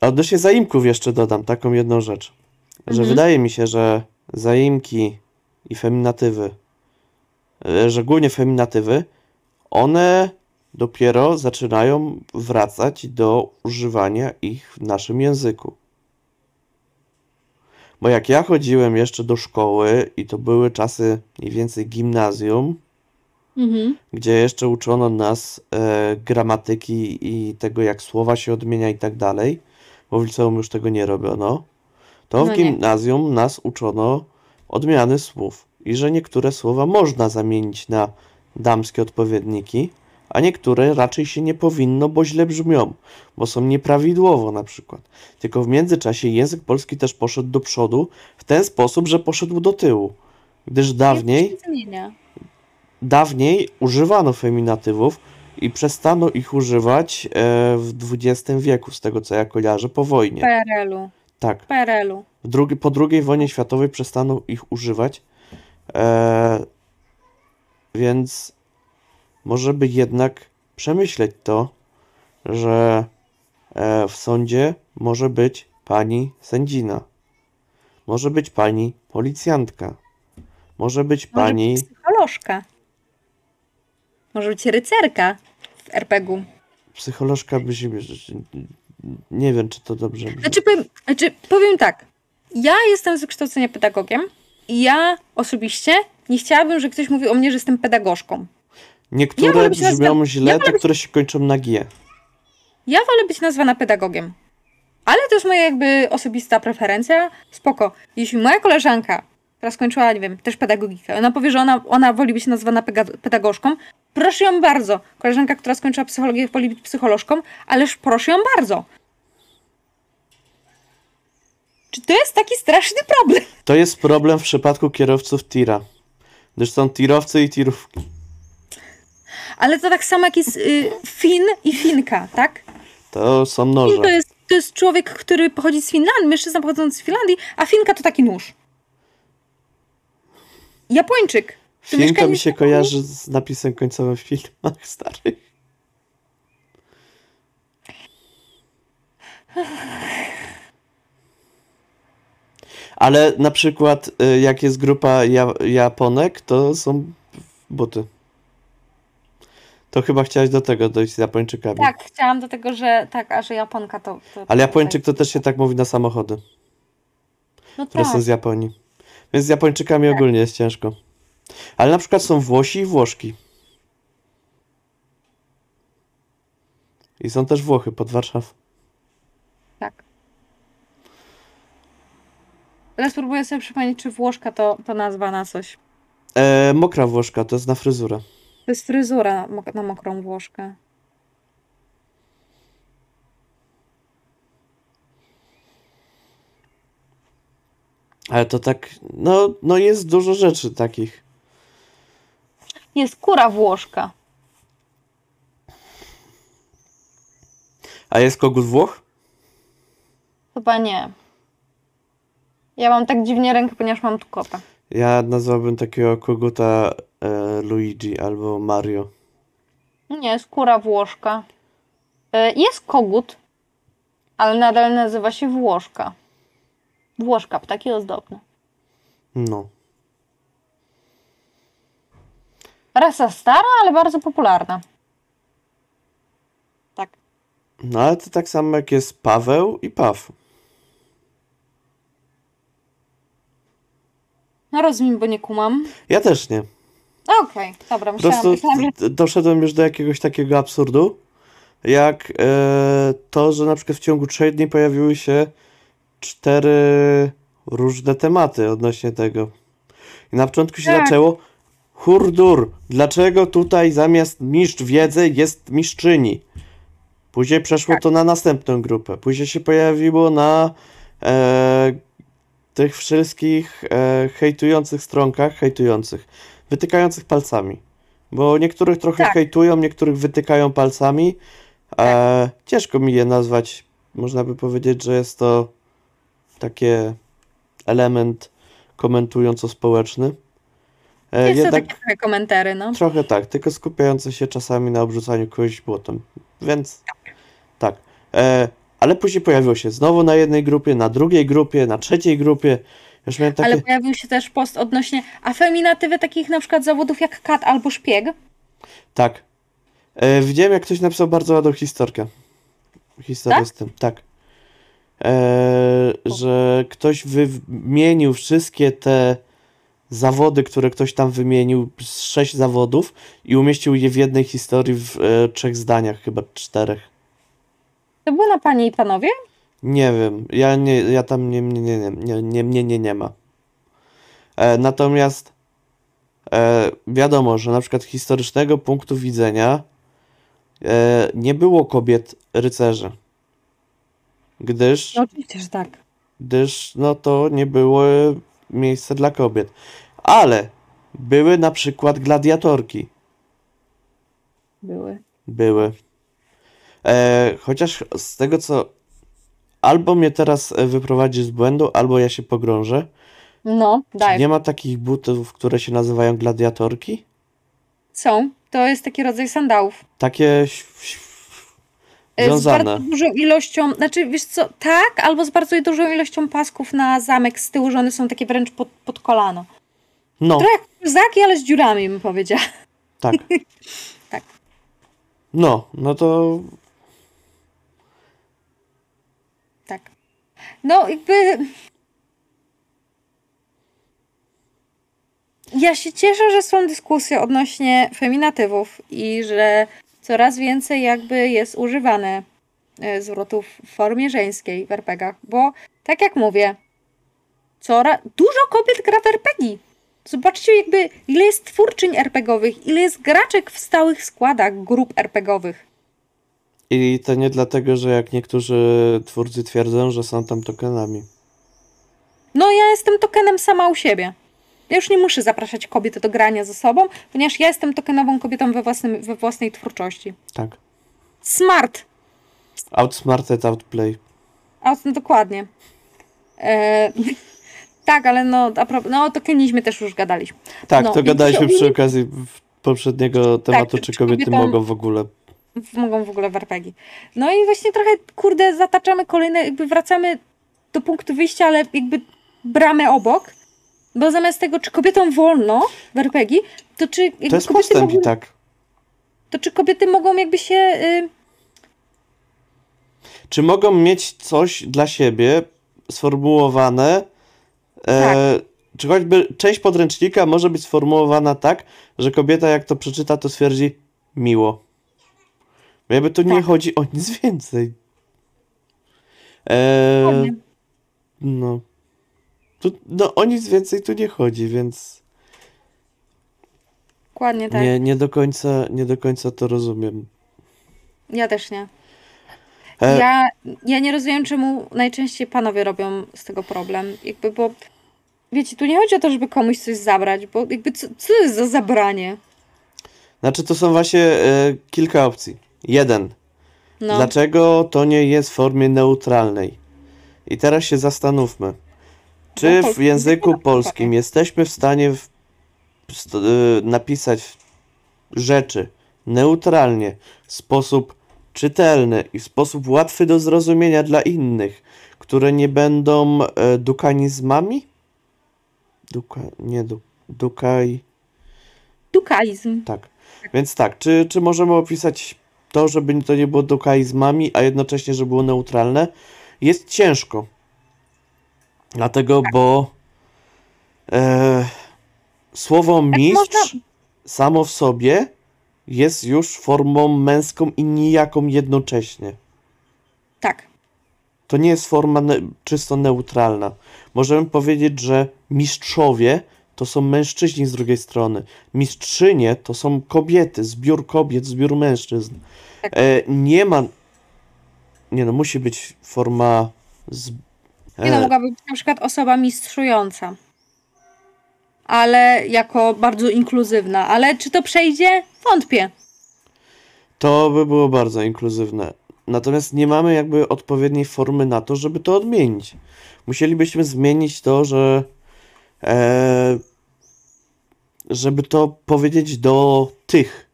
Odnośnie zaimków jeszcze dodam taką jedną rzecz, że wydaje mi się, że zaimki i feminatywy, że głównie feminatywy, one dopiero zaczynają wracać do używania ich w naszym języku. Bo jak ja chodziłem jeszcze do szkoły i to były czasy mniej więcej gimnazjum, gdzie jeszcze uczono nas gramatyki i tego, jak słowa się odmienia i tak dalej, bo w liceum już tego nie robiono, to w gimnazjum nas uczono odmiany słów i że niektóre słowa można zamienić na damskie odpowiedniki, a niektóre raczej się nie powinno, bo źle brzmią, bo są nieprawidłowo na przykład. Tylko w międzyczasie język polski też poszedł do przodu w ten sposób, że poszedł do tyłu. Gdyż dawniej używano feminatywów i przestano ich używać w XX wieku, z tego co ja kojarzę, po wojnie. PRL-u. Tak. PRL-u. Po II wojnie światowej przestano ich używać. Więc może by jednak przemyśleć to, że w sądzie może być pani sędzina, może być pani policjantka, może być pani... Może być psycholożka, może być rycerka w RPG-u. Psycholożka by się... Nie wiem, czy to dobrze... Powiem tak, ja jestem z wykształcenia pedagogiem i ja osobiście nie chciałabym, że ktoś mówi o mnie, że jestem pedagożką. Niektóre ja brzmią źle, ja te, które się kończą na G. Ja wolę być nazwana pedagogiem. Ale to jest moja jakby osobista preferencja. Spoko. Jeśli moja koleżanka, która skończyła, nie wiem, też pedagogikę, ona powie, że ona woli być nazwana pedagożką, proszę ją bardzo. Koleżanka, która skończyła psychologię, woli być psycholożką, ależ proszę ją bardzo. Czy to jest taki straszny problem? To jest problem w przypadku kierowców tira. Gdyż są tirowcy i tirówki. Ale to tak samo jak jest Fin i Finka, tak? To są noże. Fin to jest człowiek, który pochodzi z Finlandii, mężczyzna pochodzący z Finlandii, a Finka to taki nóż. Japończyk. Finka mi się kojarzy z napisem końcowym w filmach starych. Ale na przykład jak jest grupa Japonek, to są buty. To chyba chciałaś do tego dojść z Japończykami. Tak, chciałam do tego, że tak, a że Japonka to ale Japończyk to też się tak mówi na samochody. No które tak. Są z Japonii. Więc z Japończykami tak. Ogólnie jest ciężko. Ale na przykład są Włosi i Włoszki. I są też Włochy pod Warszawą. Tak. Teraz próbuję sobie przypomnieć, czy Włoszka to nazwa na coś. Mokra Włoszka, to jest na fryzurę. To jest fryzura na mokrą Włoszkę. Ale to tak, no jest dużo rzeczy takich. Jest kura Włoszka. A jest kogut Włoch? Chyba nie. Ja mam tak dziwnie rękę, ponieważ mam tu kota. Ja nazwałbym takiego koguta Luigi albo Mario. Nie, jest kura Włoszka. Jest kogut, ale nadal nazywa się Włoszka. Włoszka, ptaki ozdobne. No. Rasa stara, ale bardzo popularna. Tak. No ale to tak samo jak jest Paweł i Paw. No rozumiem, bo nie kumam. Ja też nie. Okej, dobra, myślałam, że... Doszedłem już do jakiegoś takiego absurdu, jak to, że na przykład w ciągu 3 dni pojawiły się 4 różne tematy odnośnie tego. I na początku się zaczęło hurdur, dlaczego tutaj zamiast mistrz wiedzy jest mistrzyni? Później przeszło to na następną grupę. Później się pojawiło na tych wszystkich hejtujących stronkach, wytykających palcami. Bo niektórych trochę hejtują, niektórych wytykają palcami. Ciężko mi je nazwać. Można by powiedzieć, że jest to takie element komentująco-społeczny. Jednak takie komentary, no. Trochę tak, tylko skupiające się czasami na obrzucaniu kogoś błotem. Więc tak. Ale później pojawiło się znowu na jednej grupie, na drugiej grupie, na trzeciej grupie. Już miałem takie... Ale pojawił się też post odnośnie afeminatywy takich na przykład zawodów jak kat albo szpieg. Tak. Widziałem, jak ktoś napisał bardzo ładną historię. Z tym, tak. Że ktoś wymienił wszystkie te zawody, które ktoś tam wymienił, 6 zawodów i umieścił je w jednej historii w 3 zdaniach, chyba 4. To było na panie i panowie? Nie wiem, ja tam nie ma. Natomiast wiadomo, że na przykład z historycznego punktu widzenia nie było kobiet rycerzy. Gdyż... No oczywiście, że tak. Gdyż no to nie było miejsca dla kobiet. Ale były na przykład gladiatorki. Były. Chociaż z tego co... Albo mnie teraz wyprowadzi z błędu, albo ja się pogrążę. No, daj. Czy nie ma takich butów, które się nazywają gladiatorki? Są. To jest taki rodzaj sandałów. Takie... związane. Z bardzo dużą ilością, znaczy wiesz co, tak, albo z bardzo dużą ilością pasków na zamek z tyłu, że one są takie wręcz pod kolano. No. Trochę kozaki, ale z dziurami, bym powiedziała. Tak. Tak. No to... Tak. No jakby... Ja się cieszę, że są dyskusje odnośnie feminatywów i że coraz więcej jakby jest używane zwrotów w formie żeńskiej w RPGach, bo tak jak mówię, dużo kobiet gra w RPG. Zobaczcie jakby ile jest twórczyń RPGowych, ile jest graczek w stałych składach grup RPGowych. I to nie dlatego, że jak niektórzy twórcy twierdzą, że są tam tokenami. No ja jestem tokenem sama u siebie. Ja już nie muszę zapraszać kobiet do grania ze sobą, ponieważ ja jestem tokenową kobietą we własnej twórczości. Tak. Smart. Outsmarted, outplay. No, dokładnie. Tak, ale no o tokenizmie też już gadaliśmy. Tak, to gadaliśmy przy okazji poprzedniego tematu, tak, czy kobiety mogą w ogóle... Mogą w ogóle w RPG. No i właśnie trochę, kurde, zataczamy kolejne, jakby wracamy do punktu wyjścia, ale jakby bramę obok. Bo zamiast tego, czy kobietom wolno w RPG, to czy... To jest postęp mogą, i tak. To czy kobiety mogą jakby się... Czy mogą mieć coś dla siebie sformułowane? Tak. Czy choćby część podręcznika może być sformułowana tak, że kobieta jak to przeczyta, to stwierdzi miło. Bo jakby tu nie chodzi o nic więcej. No... No o nic więcej tu nie chodzi, więc... Dokładnie tak. Nie do końca to rozumiem. Ja też nie. Ja nie rozumiem, czemu najczęściej panowie robią z tego problem. Jakby, bo... Wiecie, tu nie chodzi o to, żeby komuś coś zabrać, bo jakby co to jest za zabranie? Znaczy to są właśnie kilka opcji. Jeden. No. Dlaczego to nie jest w formie neutralnej? I teraz się zastanówmy. Czy w języku polskim jesteśmy w stanie napisać rzeczy neutralnie, w sposób czytelny i w sposób łatwy do zrozumienia dla innych, które nie będą dukanizmami? Dukalizm. Tak. Więc tak, czy możemy opisać to, żeby to nie było dukaizmami, a jednocześnie, żeby było neutralne? Jest ciężko. Dlatego, tak. Bo słowo mistrz samo w sobie jest już formą męską i nijaką jednocześnie. Tak. To nie jest forma czysto neutralna. Możemy powiedzieć, że mistrzowie to są mężczyźni z drugiej strony. Mistrzynie to są kobiety, zbiór kobiet, zbiór mężczyzn. Tak. Nie ma... Nie no, musi być forma... Nie no, mogłaby być na przykład osoba mistrzująca, ale jako bardzo inkluzywna. Ale czy to przejdzie? Wątpię. To by było bardzo inkluzywne. Natomiast nie mamy jakby odpowiedniej formy na to, żeby to odmienić. Musielibyśmy zmienić to, że żeby to powiedzieć do tych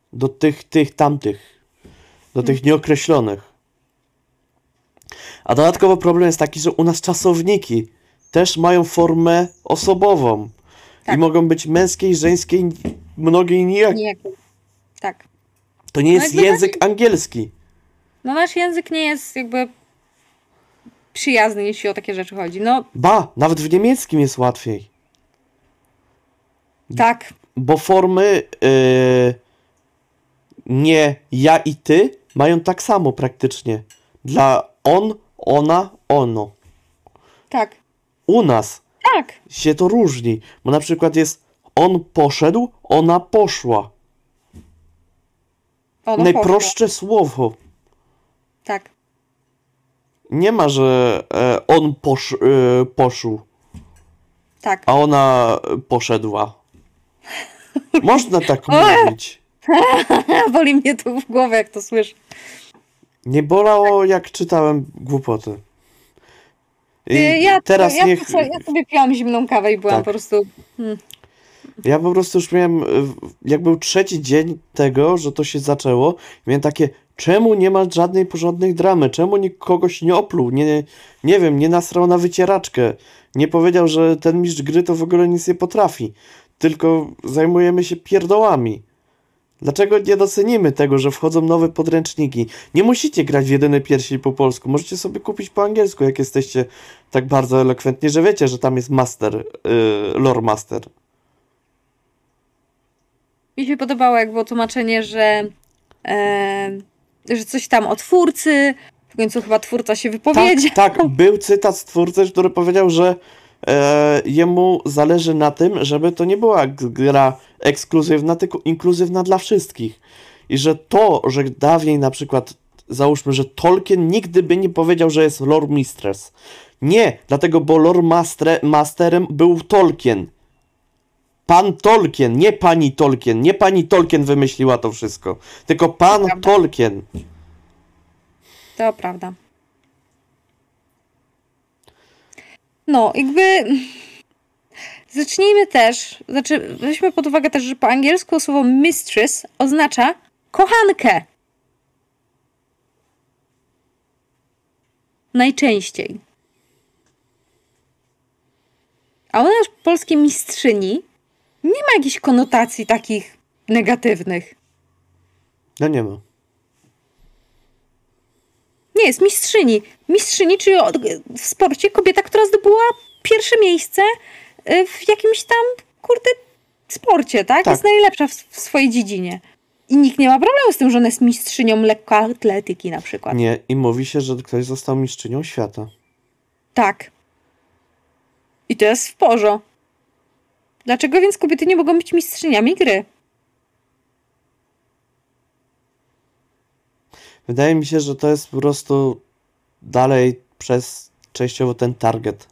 nieokreślonych. A dodatkowo problem jest taki, że u nas czasowniki też mają formę osobową. Tak. I mogą być męskiej, żeńskiej, mnogiej nijakiej. Tak. To nie jest język angielski. No nasz język nie jest jakby przyjazny, jeśli o takie rzeczy chodzi. No. Ba, nawet w niemieckim jest łatwiej. Tak. Bo formy nie ja i ty mają tak samo praktycznie. Dla on, ona, ono. Tak. U nas się to różni, bo na przykład jest on poszedł, ona poszła. Najprostsze słowo. Tak. Nie ma, że on poszł. Tak. A ona poszedła. Można tak mówić. Boli mnie to w głowie, jak to słyszę. Nie bolało, jak czytałem głupoty. Ja sobie piłam zimną kawę i byłam po prostu... Ja po prostu już miałem... Jak był trzeci dzień tego, że to się zaczęło, miałem takie, Czemu nie ma żadnej porządnej dramy? Czemu nikt kogoś nie opluł? Nie wiem, nie nasrał na wycieraczkę. Nie powiedział, że ten mistrz gry to w ogóle nic nie potrafi. Tylko zajmujemy się pierdołami. Dlaczego nie docenimy tego, że wchodzą nowe podręczniki? Nie musicie grać w jedyne pierścień po polsku. Możecie sobie kupić po angielsku, jak jesteście tak bardzo elokwentni, że wiecie, że tam jest master, Loremaster. Mi się podobało, jak było tłumaczenie, że coś tam o twórcy. W końcu chyba twórca się wypowiedział. Tak, tak, był cytat z twórcy, który powiedział, że jemu zależy na tym, żeby to nie była gra ekskluzywna, tylko inkluzywna dla wszystkich. I że to, że dawniej na przykład, załóżmy, że Tolkien nigdy by nie powiedział, że jest Lord Mistress. Nie, dlatego, bo Lord Masterem był Tolkien. Pan Tolkien, nie pani Tolkien. Nie pani Tolkien wymyśliła to wszystko. Tylko pan Tolkien. To prawda. No, jakby... Zacznijmy też... Znaczy, weźmy pod uwagę też, że po angielsku słowo mistress oznacza kochankę. Najczęściej. A u nas polskie mistrzyni nie ma jakichś konotacji takich negatywnych. No nie ma. Nie, jest mistrzyni. Mistrzyni, czyli w sporcie kobieta, która zdobyła pierwsze miejsce w jakimś tam, kurde, sporcie, tak? Jest najlepsza w swojej dziedzinie. I nikt nie ma problemu z tym, że ona jest mistrzynią lekkoatletyki na przykład. Nie, i mówi się, że ktoś został mistrzynią świata. Tak. I to jest w porządku. Dlaczego więc kobiety nie mogą być mistrzyniami gry? Wydaje mi się, że to jest po prostu dalej przez częściowo ten target.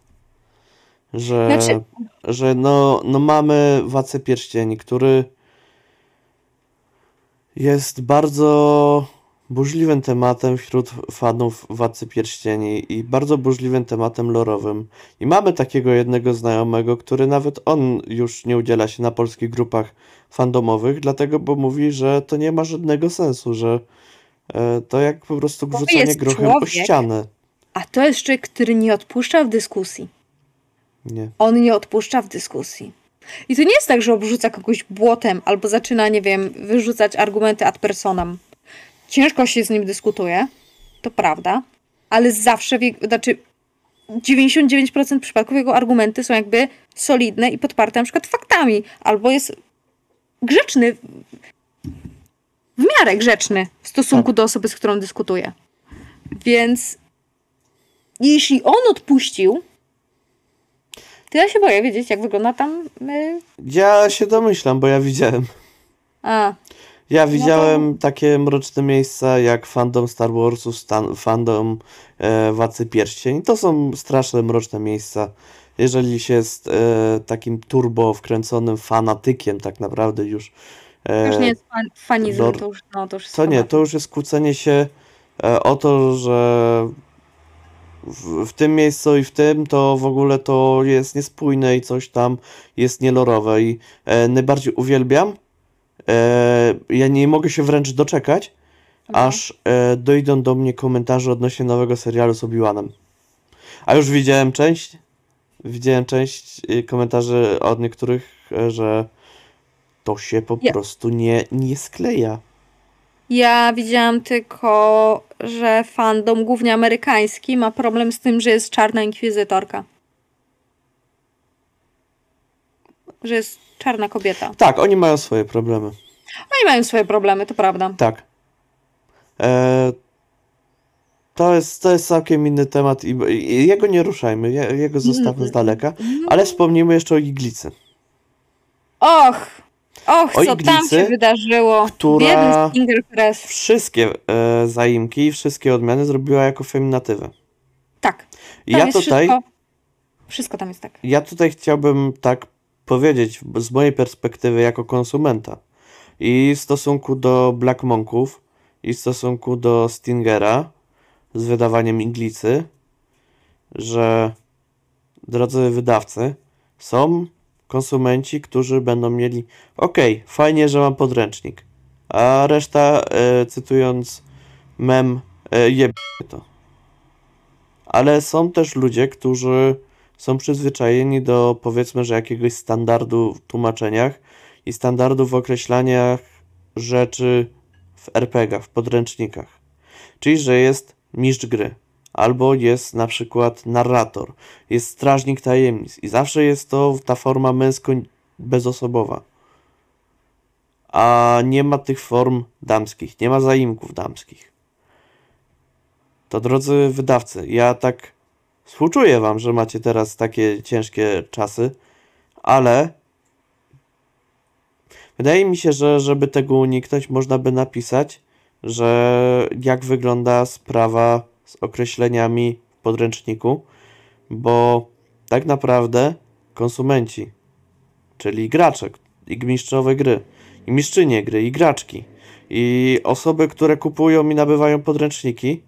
Że no mamy Władcę Pierścieni, który jest bardzo burzliwym tematem wśród fanów Władcy Pierścieni i bardzo burzliwym tematem lorowym. I mamy takiego jednego znajomego, który nawet on już nie udziela się na polskich grupach fandomowych, dlatego bo mówi, że to nie ma żadnego sensu, że to jak po prostu wrzucanie grochem o ścianę. A to jest człowiek, który nie odpuszcza w dyskusji. Nie. On nie odpuszcza w dyskusji. I to nie jest tak, że obrzuca kogoś błotem albo zaczyna, nie wiem, wyrzucać argumenty ad personam. Ciężko się z nim dyskutuje, to prawda, ale zawsze, znaczy 99% przypadków jego argumenty są jakby solidne i podparte na przykład faktami, albo jest grzeczny, w miarę grzeczny w stosunku do osoby, z którą dyskutuje. Więc jeśli on odpuścił, to ja się boję wiedzieć, jak wygląda tam... Ja się domyślam, bo ja widziałem. Ja widziałem takie mroczne miejsca jak fandom Star Warsu, fandom Władcy Pierścieni. To są straszne mroczne miejsca. Jeżeli się jest takim turbo wkręconym fanatykiem tak naprawdę już. Już nie jest fanizm, to już, no, to już jest... To nie, to już jest kłócenie się o to, że w tym miejscu i w tym to w ogóle to jest niespójne i coś tam jest nielorowe. I najbardziej uwielbiam... ja nie mogę się wręcz doczekać, aż dojdą do mnie komentarze odnośnie nowego serialu z Obi-Wanem. A już widziałem część. Widziałem część komentarzy od niektórych, że to się po prostu nie skleja. Ja widziałam tylko, że fandom głównie amerykański ma problem z tym, że jest czarna inkwizytorka. Że jest czarna kobieta. Tak, oni mają swoje problemy. Oni mają swoje problemy, to prawda. Tak. To jest całkiem inny temat i jego nie ruszajmy, jego zostawmy z daleka, ale wspomnijmy jeszcze o Iglicy. Och, o co Iglicy, tam się wydarzyło. Która wszystkie zaimki i wszystkie odmiany zrobiła jako feminatywę. Tak. Ja tutaj... Wszystko tam jest tak. Ja tutaj chciałbym tak powiedzieć z mojej perspektywy jako konsumenta i w stosunku do Black Monków i w stosunku do Stingera z wydawaniem Iglicy, że drodzy wydawcy, są konsumenci, którzy będą mieli okej, fajnie, że mam podręcznik, a reszta cytując jebie to. Ale są też ludzie, którzy są przyzwyczajeni do, powiedzmy, że jakiegoś standardu w tłumaczeniach i standardu w określaniach rzeczy w RPG-ach, w podręcznikach. Czyli, że jest mistrz gry, albo jest na przykład narrator, jest strażnik tajemnic i zawsze jest to ta forma męsko-bezosobowa. A nie ma tych form damskich, nie ma zaimków damskich. To drodzy wydawcy, ja tak współczuję wam, że macie teraz takie ciężkie czasy, ale wydaje mi się, że żeby tego uniknąć, można by napisać, że jak wygląda sprawa z określeniami w podręczniku, bo tak naprawdę konsumenci, czyli gracze i mistrzowie gry, i mistrzynie gry, i graczki, i osoby, które kupują i nabywają podręczniki,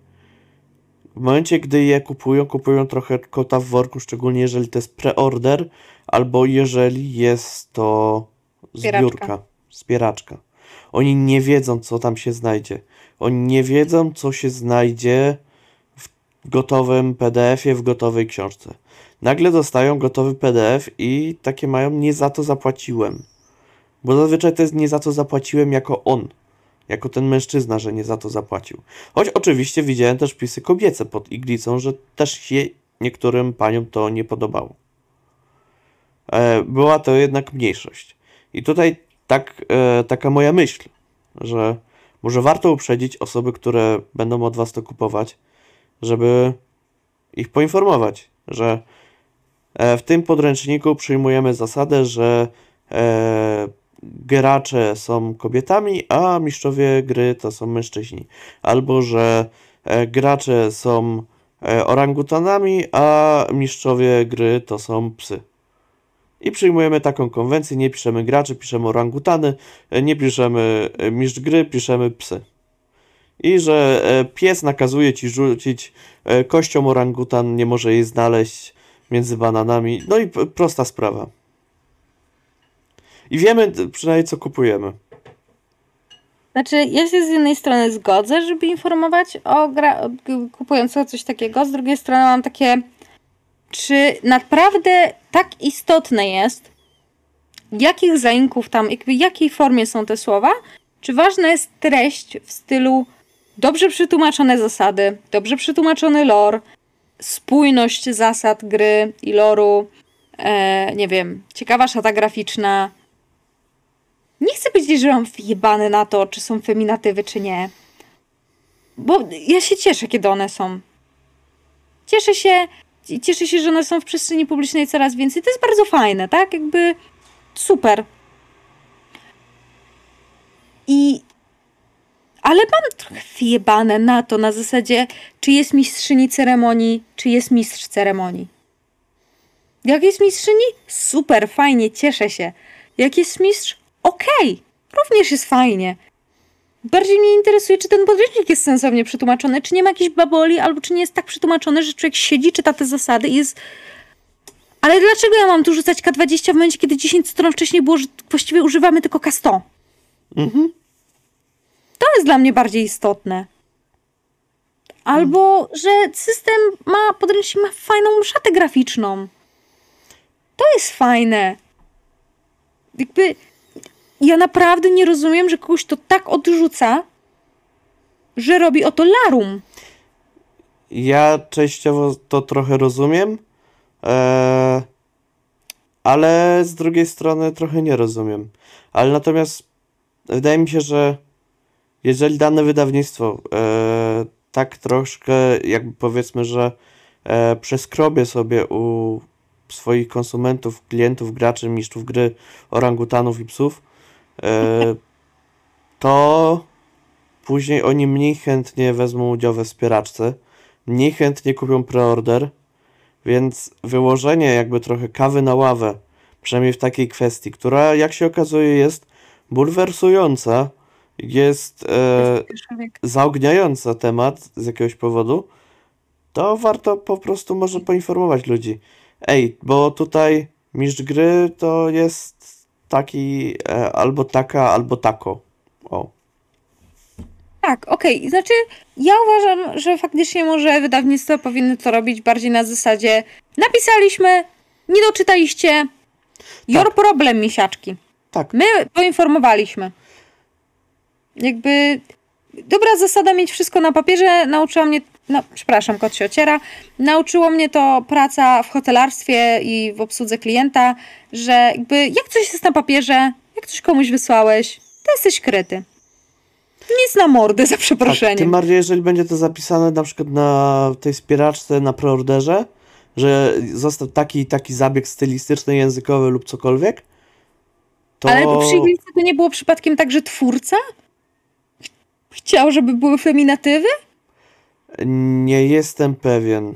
w momencie, gdy je kupują trochę kota w worku, szczególnie jeżeli to jest preorder, albo jeżeli jest to zbiórka, wspieraczka. Oni nie wiedzą, co tam się znajdzie. Oni nie wiedzą, co się znajdzie w gotowym PDF-ie, w gotowej książce. Nagle dostają gotowy PDF i takie mają, nie za to zapłaciłem. Bo zazwyczaj to jest nie za to zapłaciłem jako on. Jako ten mężczyzna, że nie za to zapłacił. Choć oczywiście widziałem też wpisy kobiece pod iglicą, że też się niektórym paniom to nie podobało. Była to jednak mniejszość. I tutaj taka moja myśl, że może warto uprzedzić osoby, które będą od was to kupować, żeby ich poinformować, że w tym podręczniku przyjmujemy zasadę, że gracze są kobietami, a mistrzowie gry to są mężczyźni. Albo, że gracze są orangutanami, a mistrzowie gry to są psy. I przyjmujemy taką konwencję, nie piszemy graczy, piszemy orangutany, nie piszemy mistrz gry, piszemy psy. I że pies nakazuje ci rzucić kością, orangutan nie może jej znaleźć między bananami. No i prosta sprawa. I wiemy przynajmniej, co kupujemy. Znaczy, ja się z jednej strony zgodzę, żeby informować o kupującego coś takiego, z drugiej strony mam takie... Czy naprawdę tak istotne jest, jakich zaimków tam, w jakiej formie są te słowa? Czy ważna jest treść w stylu dobrze przetłumaczone zasady, dobrze przetłumaczony lore, spójność zasad gry i loru, nie wiem, ciekawa szata graficzna. Nie chcę powiedzieć, że mam wjebane na to, czy są feminatywy, czy nie. Bo ja się cieszę, kiedy one są. Cieszę się, że one są w przestrzeni publicznej coraz więcej. To jest bardzo fajne, tak? Jakby super. Ale mam trochę wjebane na to, na zasadzie, czy jest mistrzyni ceremonii, czy jest mistrz ceremonii. Jak jest mistrzyni? Super, fajnie, cieszę się. Jak jest mistrz? Okej, również jest fajnie. Bardziej mnie interesuje, czy ten podręcznik jest sensownie przetłumaczony, czy nie ma jakichś baboli, albo czy nie jest tak przetłumaczony, że człowiek siedzi, czyta te zasady i jest... Ale dlaczego ja mam tu rzucać K20 w momencie, kiedy 10 stron wcześniej było, że właściwie używamy tylko K100? Mhm. To jest dla mnie bardziej istotne. Albo, że system ma, podręcznik ma fajną szatę graficzną. To jest fajne. Jakby... Ja naprawdę nie rozumiem, że kogoś to tak odrzuca, że robi oto larum. Ja częściowo to trochę rozumiem, ale z drugiej strony trochę nie rozumiem. Ale natomiast wydaje mi się, że jeżeli dane wydawnictwo tak troszkę, jakby powiedzmy, że przeskrobie sobie u swoich konsumentów, klientów, graczy, mistrzów gry, orangutanów i psów, to później oni mniej chętnie wezmą udział we wspieraczce, mniej chętnie kupią preorder, więc wyłożenie jakby trochę kawy na ławę, przynajmniej w takiej kwestii, która jak się okazuje jest bulwersująca, jest zaogniająca temat z jakiegoś powodu, to warto po prostu może poinformować ludzi. Ej, bo tutaj mistrz gry to jest taki albo taka, albo tako. O. Tak, okej. Znaczy, ja uważam, że faktycznie może wydawnictwo powinno to robić bardziej na zasadzie napisaliśmy, nie doczytaliście, your problem, misiaczki. Tak. My poinformowaliśmy. Jakby dobra zasada mieć wszystko na papierze. Nauczyła mnie, przepraszam, kot się ociera. Nauczyło mnie to praca w hotelarstwie i w obsłudze klienta, że jakby jak coś jest na papierze, jak coś komuś wysłałeś, to jesteś kryty. Nic na mordę, za przeproszeniem. Tym bardziej, jeżeli będzie to zapisane na przykład na tej wspieraczce, na preorderze, że został taki i taki zabieg stylistyczny, językowy lub cokolwiek, to... Ale przy Iglicy to nie było przypadkiem tak, że twórca chciał, żeby były feminatywy? Nie jestem pewien.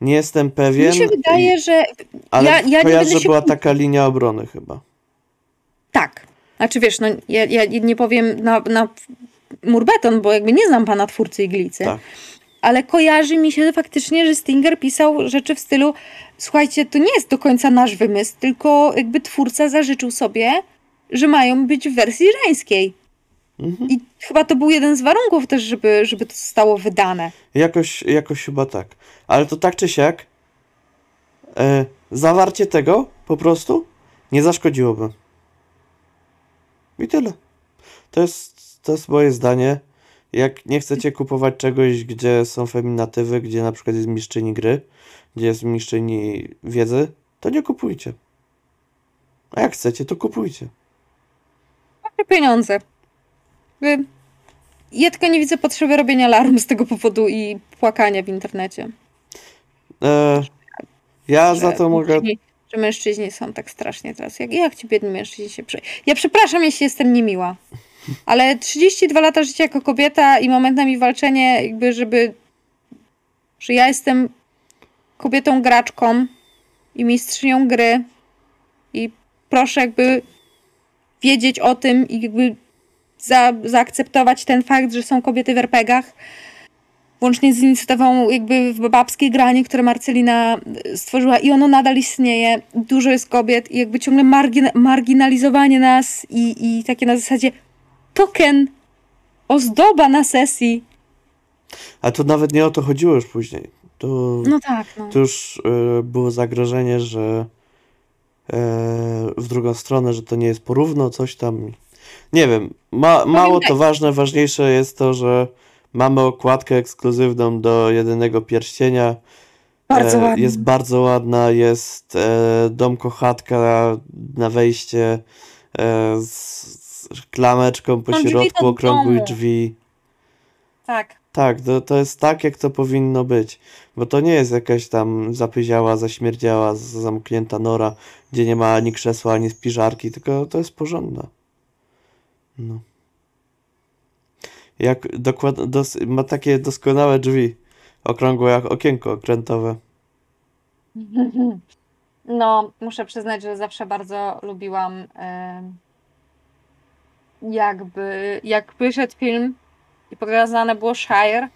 Nie jestem pewien. Mi się wydaje, że... Ale ja kojarzę, że była taka linia obrony chyba. Tak. Znaczy wiesz, no ja nie powiem na murbeton, bo jakby nie znam pana twórcy Iglicy. Tak. Ale kojarzy mi się faktycznie, że Stinger pisał rzeczy w stylu słuchajcie, to nie jest do końca nasz wymysł, tylko jakby twórca zażyczył sobie, że mają być w wersji żeńskiej. Mhm. I chyba to był jeden z warunków też, żeby to zostało wydane. Jakoś chyba tak. Ale to tak czy siak zawarcie tego po prostu nie zaszkodziłoby. I tyle. To jest moje zdanie. Jak nie chcecie kupować czegoś, gdzie są feminatywy, gdzie na przykład jest mistrzyni gry, gdzie jest mistrzyni wiedzy, to nie kupujcie. A jak chcecie, to kupujcie. Macie pieniądze. Ja tylko nie widzę potrzeby robienia alarmu z tego powodu i płakania w internecie. Ja za to mogę... Że mężczyźni są tak strasznie teraz. Jak ci biedni mężczyźni się... Ja przepraszam, jeśli jestem niemiła. Ale 32 lata życia jako kobieta i momentami walczenie jakby, że ja jestem kobietą graczką i mistrzynią gry i proszę jakby wiedzieć o tym i jakby zaakceptować ten fakt, że są kobiety w RPG-ach. Łącznie z inicjatywą jakby w babskiej granie, które Marcelina stworzyła i ono nadal istnieje. Dużo jest kobiet i jakby ciągle marginalizowanie nas i takie na zasadzie token, ozdoba na sesji. A to nawet nie o to chodziło już później. To, no tak. No. To już było zagrożenie, że w drugą stronę, że to nie jest porówno, coś tam. Nie wiem, mało to ważne. Ważniejsze jest to, że mamy okładkę ekskluzywną do Jedynego Pierścienia. Bardzo ładna. Jest bardzo ładna, jest dom kochatka na wejście z klameczką po środku, okrągłych drzwi. Tak. Tak, to jest tak, jak to powinno być. Bo to nie jest jakaś tam zapyziała, zaśmierdziała, zamknięta nora, gdzie nie ma ani krzesła, ani spiżarki, tylko to jest porządne. No. Jak ma takie doskonałe drzwi, okrągłe jak okienko okrętowe. No, muszę przyznać, że zawsze bardzo lubiłam jak wyszedł film i pokazane było Shire,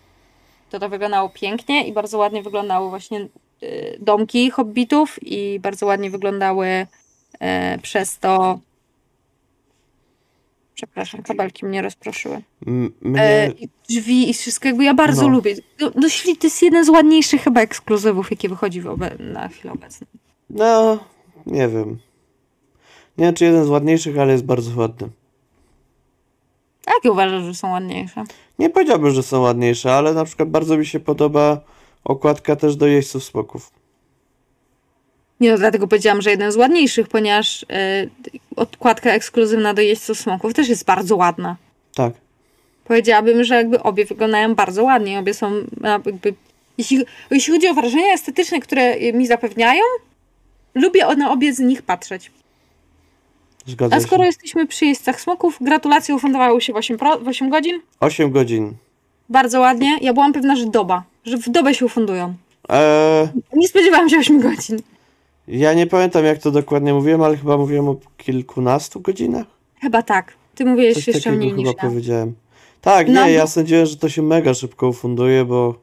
to wyglądało pięknie i bardzo ładnie wyglądały właśnie domki hobbitów i bardzo ładnie wyglądały przez to. Przepraszam, kabelki mnie rozproszyły. Drzwi i wszystko, jakby ja bardzo lubię. To jest jeden z ładniejszych chyba ekskluzywów, jaki wychodzi na chwilę obecną. No, nie wiem. Nie wiem, czy jeden z ładniejszych, ale jest bardzo ładny. A jakie uważasz, że są ładniejsze? Nie powiedziałbym, że są ładniejsze, ale na przykład bardzo mi się podoba okładka też do Jeźdźców Smoków. Nie, no dlatego powiedziałam, że jeden z ładniejszych, ponieważ okładka ekskluzywna do Jeźdźców Smoków też jest bardzo ładna. Tak. Powiedziałabym, że jakby obie wyglądają bardzo ładnie, obie są jakby... Jeśli chodzi o wrażenia estetyczne, które mi zapewniają, lubię na obie z nich patrzeć. Zgadza się. A skoro jesteśmy przy Jeźdźcach Smoków, gratulacje, ufundowały się w 8 godzin. 8 godzin. Bardzo ładnie. Ja byłam pewna, że doba. Że w dobę się ufundują. Nie spodziewałam się 8 godzin. Ja nie pamiętam, jak to dokładnie mówiłem, ale chyba mówiłem o kilkunastu godzinach. Chyba tak. Ty mówiłeś coś jeszcze mniej niż ja. Powiedziałem. Tak, nie, ja sądziłem, że to się mega szybko ufunduje, bo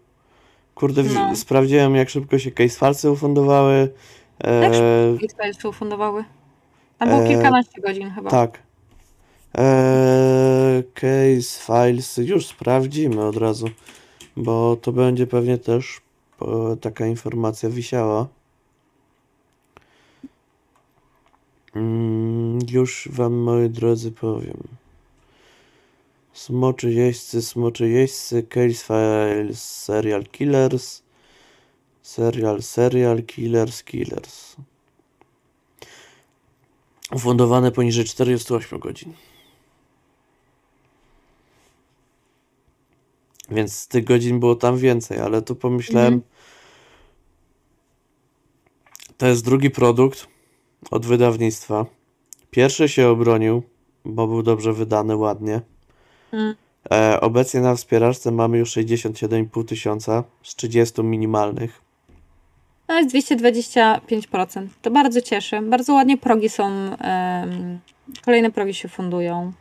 kurde, sprawdziłem, jak szybko się case files ufundowały. Tak szybko case files ufundowały. Tam było kilkanaście godzin chyba. Tak. Case files już sprawdzimy od razu, bo to będzie pewnie też taka informacja wisiała. Już wam, moi drodzy, powiem. Smoczy jeźdźcy, Case Files, Serial Killers. Ufundowane poniżej 48 godzin. Więc z tych godzin było tam więcej, ale tu pomyślałem, to jest drugi produkt od wydawnictwa. Pierwszy się obronił, bo był dobrze wydany, ładnie. Obecnie na wspieraczce mamy już 67,5 tysiąca z 30 minimalnych. To jest 225%. To bardzo cieszy. Bardzo ładnie progi są. Kolejne progi się fundują,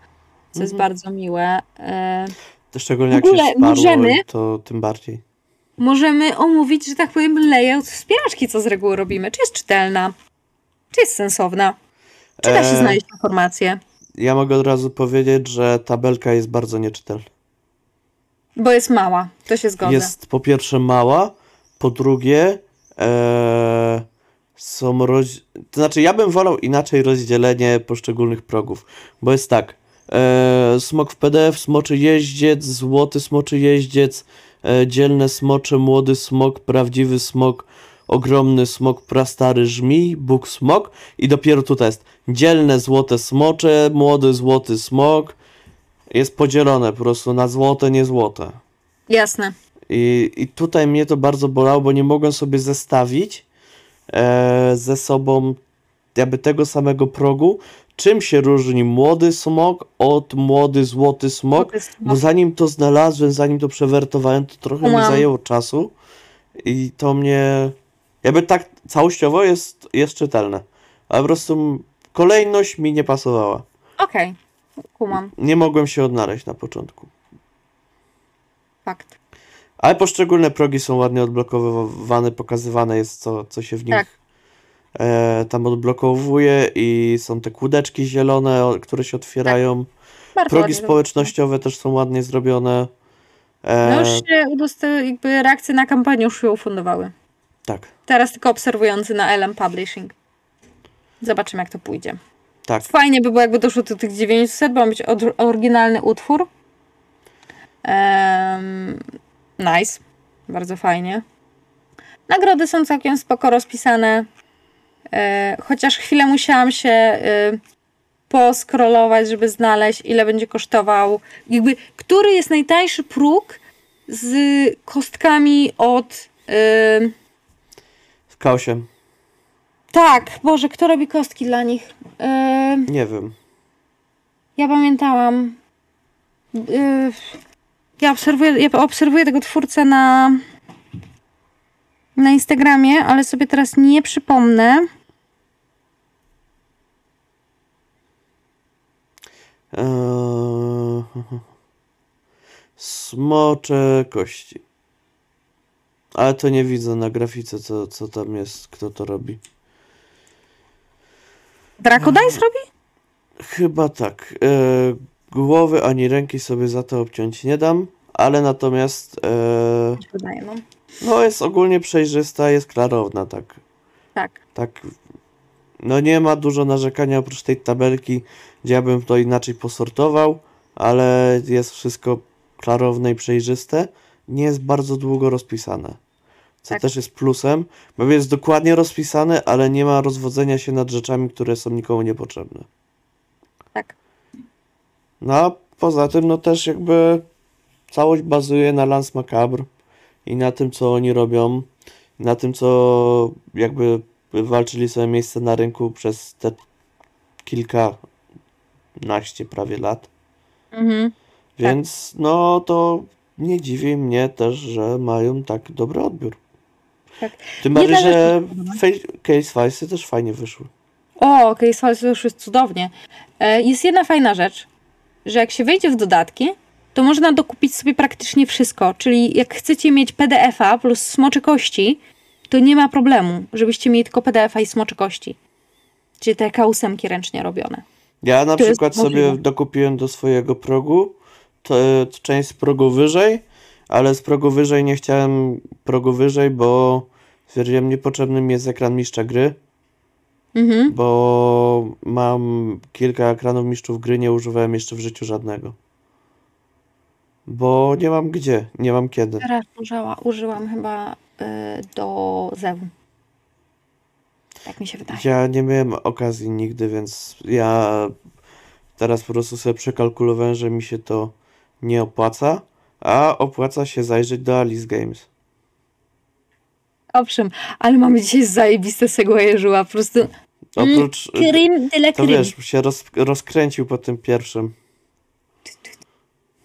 co jest bardzo miłe. Szczególnie jak się sparło, to tym bardziej. Możemy omówić, że tak powiem, layout wspieraczki, co z reguły robimy. Czy jest czytelna? Czy jest sensowna? Czy da się znaleźć informacje? Ja mogę od razu powiedzieć, że tabelka jest bardzo nieczytelna. Bo jest mała, to się zgodzę. Jest po pierwsze mała, po drugie są to znaczy ja bym wolał inaczej rozdzielenie poszczególnych progów, bo jest tak, smok w PDF, smoczy jeździec, złoty smoczy jeździec, dzielne smocze, młody smok, prawdziwy smok, ogromny smok, prastary żmij, Bóg smok i dopiero tutaj jest dzielne złote smocze, młody złoty smok. Jest podzielone po prostu na złote, nie złote. Jasne. I tutaj mnie to bardzo bolało, bo nie mogłem sobie zestawić ze sobą jakby tego samego progu. Czym się różni młody smok od młody złoty smok? Bo zanim to znalazłem, zanim to przewertowałem, to trochę mi zajęło czasu. I to mnie... Jakby tak całościowo jest czytelne. Ale po prostu kolejność mi nie pasowała. Okej, kumam. Nie mogłem się odnaleźć na początku. Fakt. Ale poszczególne progi są ładnie odblokowywane, pokazywane jest co się w nich tam odblokowuje i są te kłódeczki zielone, które się otwierają. Tak. Progi społecznościowe też są ładnie zrobione. No już się jakby reakcje na kampanię już się ufundowały. Tak. Teraz tylko obserwujący na LM Publishing. Zobaczymy, jak to pójdzie. Tak. Fajnie by było, jakby doszło do tych 900, bo ma być oryginalny utwór. Nice. Bardzo fajnie. Nagrody są całkiem spoko rozpisane. Chociaż chwilę musiałam się poskrolować, żeby znaleźć, ile będzie kosztował. Jakby, który jest najtańszy próg z kostkami od... K8. Tak, Boże, kto robi kostki dla nich? Nie wiem. Ja pamiętałam. Ja obserwuję tego twórcę na Instagramie, ale sobie teraz nie przypomnę. Smocze kości. Ale to nie widzę na grafice, co tam jest, kto to robi. Drakodajs robi? Chyba tak. Głowy ani ręki sobie za to obciąć nie dam, ale natomiast... No jest ogólnie przejrzysta, jest klarowna, tak. Tak. No nie ma dużo narzekania oprócz tej tabelki, gdzie ja bym to inaczej posortował, ale jest wszystko klarowne i przejrzyste. Nie jest bardzo długo rozpisane, co też jest plusem, bo jest dokładnie rozpisane, ale nie ma rozwodzenia się nad rzeczami, które są nikomu niepotrzebne. Tak. No a poza tym, no też jakby całość bazuje na Lance Macabre i na tym, co oni robią, na tym, co jakby walczyli sobie miejsce na rynku przez te kilkanaście prawie lat. Więc no to... Nie dziwi mnie też, że mają tak dobry odbiór. Tak. Tym bardziej, że Case Filesy też fajnie wyszły. O, Case Filesy wyszły cudownie. Jest jedna fajna rzecz, że jak się wejdzie w dodatki, to można dokupić sobie praktycznie wszystko. Czyli jak chcecie mieć PDF-a plus smoczy kości, to nie ma problemu, żebyście mieli tylko PDF-a i smoczy kości. Czyli te K8 ręcznie robione. Ja na przykład sobie dokupiłem do swojego progu, to część z progu wyżej, ale z progu wyżej nie chciałem progu wyżej, bo stwierdziłem, niepotrzebny mi jest ekran mistrza gry, bo mam kilka ekranów mistrzów gry, nie używałem jeszcze w życiu żadnego. Bo nie mam gdzie, nie mam kiedy. Teraz użyłam chyba do zewu. Tak mi się wydaje. Ja nie miałem okazji nigdy, więc ja teraz po prostu sobie przekalkulowałem, że mi się to nie opłaca, a opłaca się zajrzeć do Alice Games. Owszem, ale mamy dzisiaj zajebiste segwaje żyła, po prostu oprócz, to wiesz, się rozkręcił po tym pierwszym.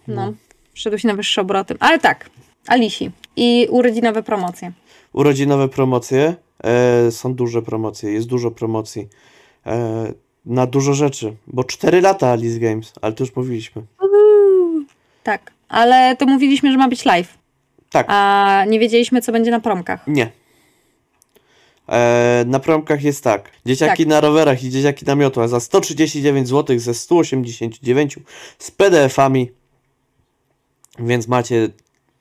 No, wszedł się na wyższe obroty. Ale tak, Alisi i urodzinowe promocje. Urodzinowe promocje, są duże promocje, jest dużo promocji na dużo rzeczy, bo 4 lata Alice Games, ale to już mówiliśmy. Tak, ale to mówiliśmy, że ma być live. Tak. A nie wiedzieliśmy, co będzie na promkach. Nie. Na promkach jest tak. Dzieciaki na rowerach i dzieciaki na miotłach za 139 zł ze 189 z PDF-ami. Więc macie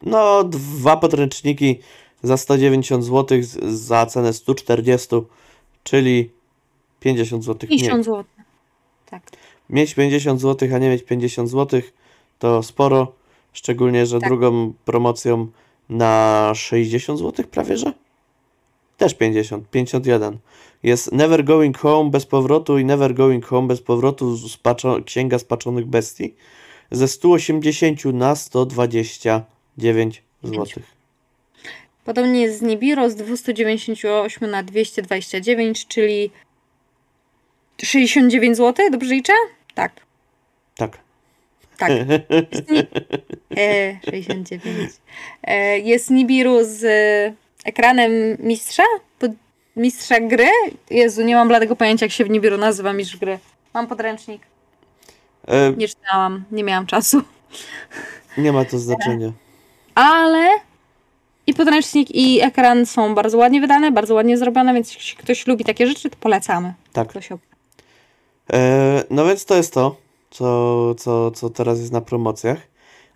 no 2 podręczniki za 190 zł za cenę 140, czyli 50 zł. 50 zł. Tak. Mieć 50 zł, a nie mieć 50 zł to sporo. Szczególnie, że drugą promocją na 60 zł prawie, że? Też 50, 51. Jest Never Going Home bez powrotu i Never Going Home bez powrotu Księga Spaczonych Bestii ze 180 na 129 zł. Podobnie jest z Nibiru z 298 na 229, czyli 69 zł, dobrze liczę? Tak. Tak. Tak. Jest 69. Jest Nibiru z ekranem mistrza? Mistrza gry? Jezu, nie mam bladego pojęcia, jak się w Nibiru nazywa mistrz gry. Mam podręcznik. Nie czytałam, nie miałam czasu. Nie ma to znaczenia. Ale i podręcznik, i ekran są bardzo ładnie wydane, bardzo ładnie zrobione, więc jeśli ktoś lubi takie rzeczy, to polecamy. Tak. No więc to jest to, co teraz jest na promocjach.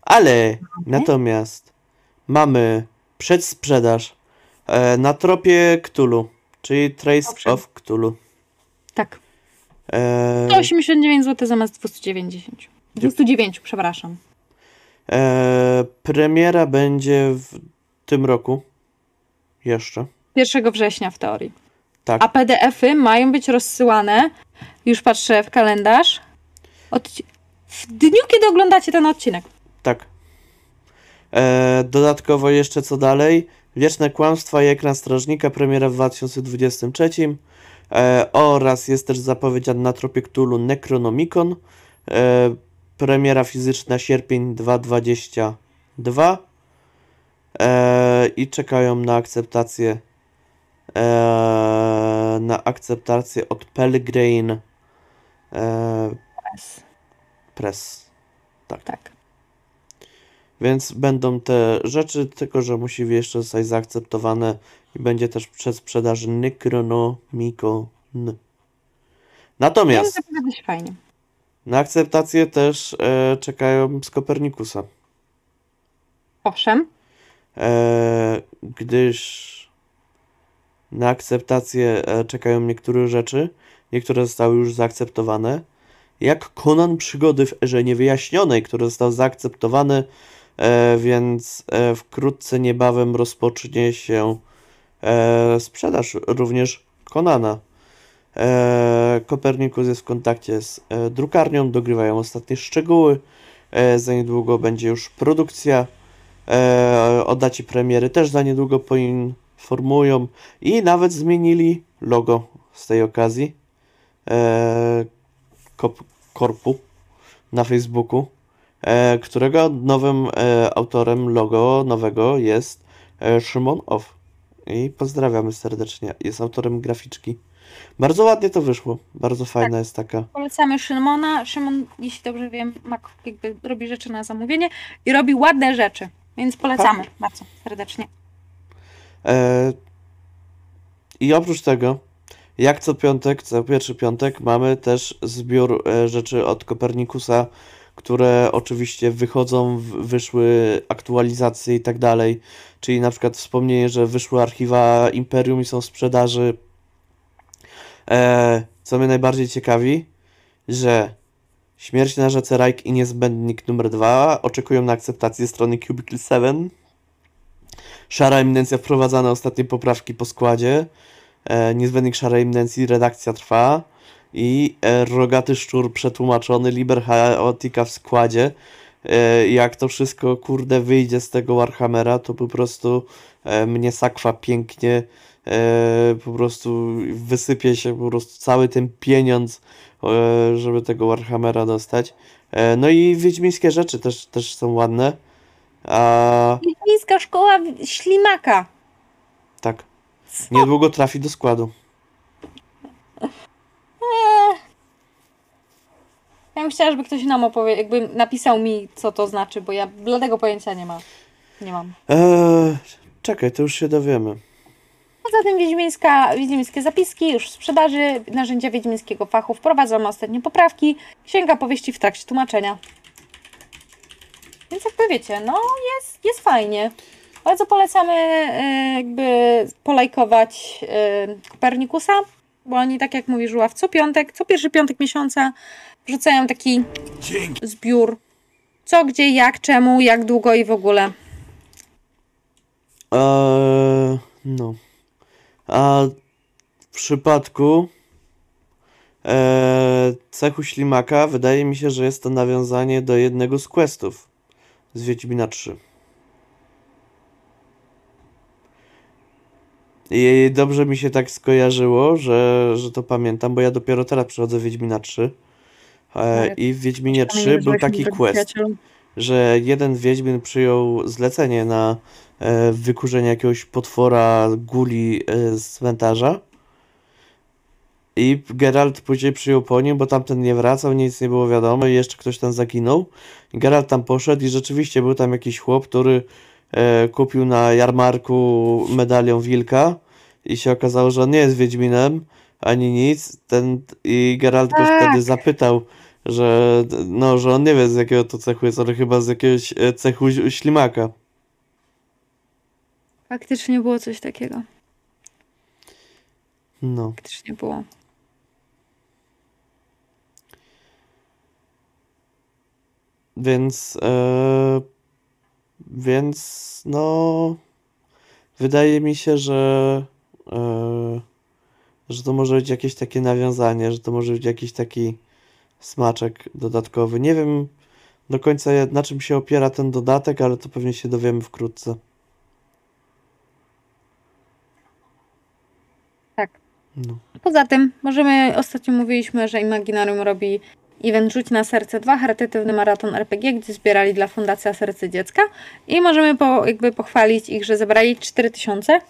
Ale natomiast mamy przedsprzedaż na tropie Cthulhu, czyli Trace of Cthulhu. Tak. 189 zł zamiast 290. 209, przepraszam. Premiera będzie w tym roku. Jeszcze. 1 września w teorii. Tak. A PDF-y mają być rozsyłane, już patrzę w kalendarz, w dniu, kiedy oglądacie ten odcinek. Tak. Dodatkowo jeszcze co dalej? Wieczne Kłamstwa i Ekran Strażnika, premiera w 2023. Oraz jest też zapowiedziana na tropie Cthulhu Necronomicon. Premiera fizyczna sierpień 2022. I czekają na akceptację od Pellegrin Press. Tak. Tak. Więc będą te rzeczy, tylko że musi jeszcze zostać zaakceptowane i będzie też przedsprzedaż Necronomicon. Natomiast na akceptację też czekają z Kopernikusa. Owszem. Gdyż na akceptację czekają niektóre rzeczy, niektóre zostały już zaakceptowane, jak Conan Przygody w Erze Niewyjaśnionej, który został zaakceptowany, więc wkrótce, niebawem rozpocznie się sprzedaż również Conana. Kopernikus jest w kontakcie z drukarnią, dogrywają ostatnie szczegóły, za niedługo będzie już produkcja, o dacie premiery też za niedługo poinformują i nawet zmienili logo z tej okazji korpu na Facebooku, którego nowym autorem logo nowego jest Szymon Off. I pozdrawiamy serdecznie. Jest autorem graficzki. Bardzo ładnie to wyszło. Bardzo fajna jest taka. Polecamy Szymona. Szymon, jeśli dobrze wiem, jakby robi rzeczy na zamówienie i robi ładne rzeczy. Więc polecamy bardzo serdecznie. I oprócz tego Jak co pierwszy piątek mamy też zbiór rzeczy od Kopernikusa, które oczywiście wychodzą, wyszły aktualizacje i tak dalej, czyli na przykład wspomnienie, że wyszły archiwa Imperium i są w sprzedaży. Co mnie najbardziej ciekawi, że Śmierć na rzece Rajk i Niezbędnik numer 2 oczekują na akceptację strony Cubicle 7. Szara Eminencja wprowadzane ostatnie poprawki po składzie. Niezbędnik Szarej Eminencji, redakcja trwa. I Rogaty Szczur przetłumaczony, Liber Chaotica w składzie. Jak to wszystko, kurde, wyjdzie z tego Warhammera, to po prostu mnie sakwa pięknie. Po prostu wysypie się po prostu cały ten pieniądz, żeby tego Warhammera dostać. No i wiedźmińskie rzeczy też są ładne. Wiedźmińska szkoła ślimaka. Tak. Niedługo trafi do składu. Ja bym chciała, żeby ktoś nam opowiedział, jakby napisał mi, co to znaczy, bo ja bladego pojęcia nie mam. Czekaj, to już się dowiemy. Poza tym wiedźmińskie zapiski już w sprzedaży, narzędzia wiedźmińskiego fachu wprowadzono ostatnie poprawki, księga powieści w trakcie tłumaczenia. Więc jakby wiecie, no jest fajnie. Bardzo polecamy jakby polajkować Kopernikusa, bo oni, tak jak mówi Żuław, co pierwszy piątek miesiąca wrzucają taki zbiór. Co, gdzie, jak, czemu, jak długo i w ogóle. No. A w przypadku cechu ślimaka wydaje mi się, że jest to nawiązanie do jednego z questów z Wiedźmina 3. I dobrze mi się tak skojarzyło, że to pamiętam, bo ja dopiero teraz przychodzę w Wiedźmina 3. I w Wiedźminie 3 był taki quest, że jeden Wiedźmin przyjął zlecenie na wykurzenie jakiegoś potwora guli z cmentarza. I Geralt później przyjął po nim, bo tamten nie wracał, nic nie było wiadomo i jeszcze ktoś tam zaginął. I Geralt tam poszedł i rzeczywiście był tam jakiś chłop, który kupił na jarmarku medalion wilka i się okazało, że on nie jest Wiedźminem ani nic. I Geralt go wtedy zapytał, że on nie wie, z jakiego to cechu jest, ale chyba z jakiegoś cechu ślimaka. Faktycznie było coś takiego. No. Faktycznie było. Więc no wydaje mi się, że to może być jakieś takie nawiązanie, że to może być jakiś taki smaczek dodatkowy. Nie wiem do końca, na czym się opiera ten dodatek, ale to pewnie się dowiemy wkrótce. Tak. No. Poza tym, ostatnio mówiliśmy, że Imaginarium robi event Rzuć na serce 2, charytatywny maraton RPG, gdzie zbierali dla Fundacja Serce Dziecka i możemy pochwalić ich, że zebrali 4000.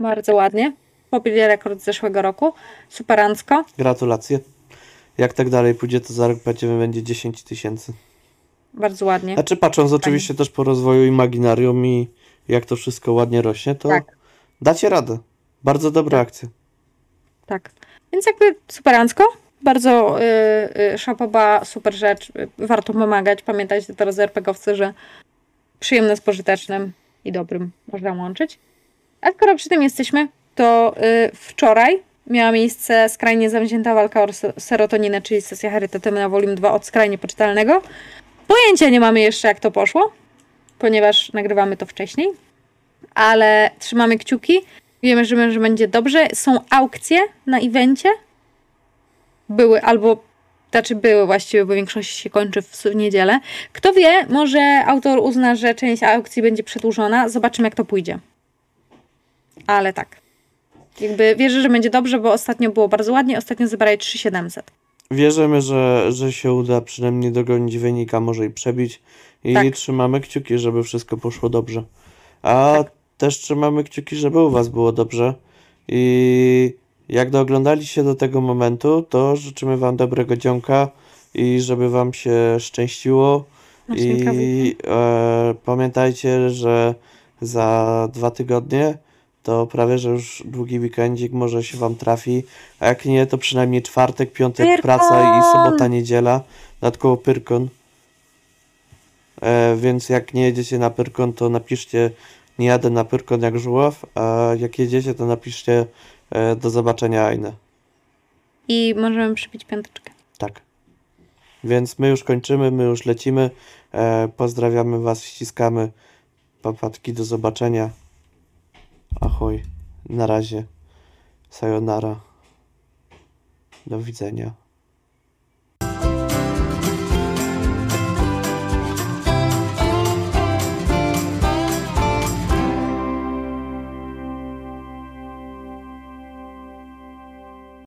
Bardzo ładnie. Pobili rekord z zeszłego roku. Superancko. Gratulacje. Jak tak dalej pójdzie, to za rok będzie 10 000. Bardzo ładnie. Znaczy patrząc oczywiście też po rozwoju Imaginarium i jak to wszystko ładnie rośnie, to dacie radę. Bardzo dobra akcja. Tak. Więc jakby superancko. Bardzo szapoba, super rzecz. Warto pomagać. Pamiętajcie teraz RPGowcy, że przyjemne z pożytecznym i dobrym można łączyć. A skoro przy tym jesteśmy, to wczoraj miała miejsce skrajnie zawzięta walka o serotoninę, czyli sesja charytatywna Volume 2 od skrajnie poczytalnego. Pojęcia nie mamy jeszcze, jak to poszło, ponieważ nagrywamy to wcześniej, ale trzymamy kciuki. Wiemy, że będzie dobrze. Są aukcje na evencie. Były właściwie, bo większość się kończy w niedzielę. Kto wie, może autor uzna, że część aukcji będzie przedłużona. Zobaczymy, jak to pójdzie. Ale tak. Jakby wierzę, że będzie dobrze, bo ostatnio było bardzo ładnie. Ostatnio zebrali 3700. Wierzymy, że się uda przynajmniej dogonić wynik, a może i przebić. I trzymamy kciuki, żeby wszystko poszło dobrze. Też trzymamy kciuki, żeby u was było dobrze. I jak dooglądaliście do tego momentu, to życzymy wam dobrego dzionka i żeby wam się szczęściło. I pamiętajcie, że za 2 tygodnie to prawie, że już długi weekendzik może się wam trafi, a jak nie, to przynajmniej czwartek, piątek, Pyrkon! Praca i sobota, niedziela, dodatkowo Pyrkon. Więc jak nie jedziecie na Pyrkon, to napiszcie nie jadę na Pyrkon jak żuław, a jak jedziecie, to napiszcie do zobaczenia Ajne. I możemy przybić piąteczkę. Tak. Więc my już kończymy, my już lecimy. Pozdrawiamy was, ściskamy. Papatki, do zobaczenia. Ahoj. Na razie. Sayonara. Do widzenia.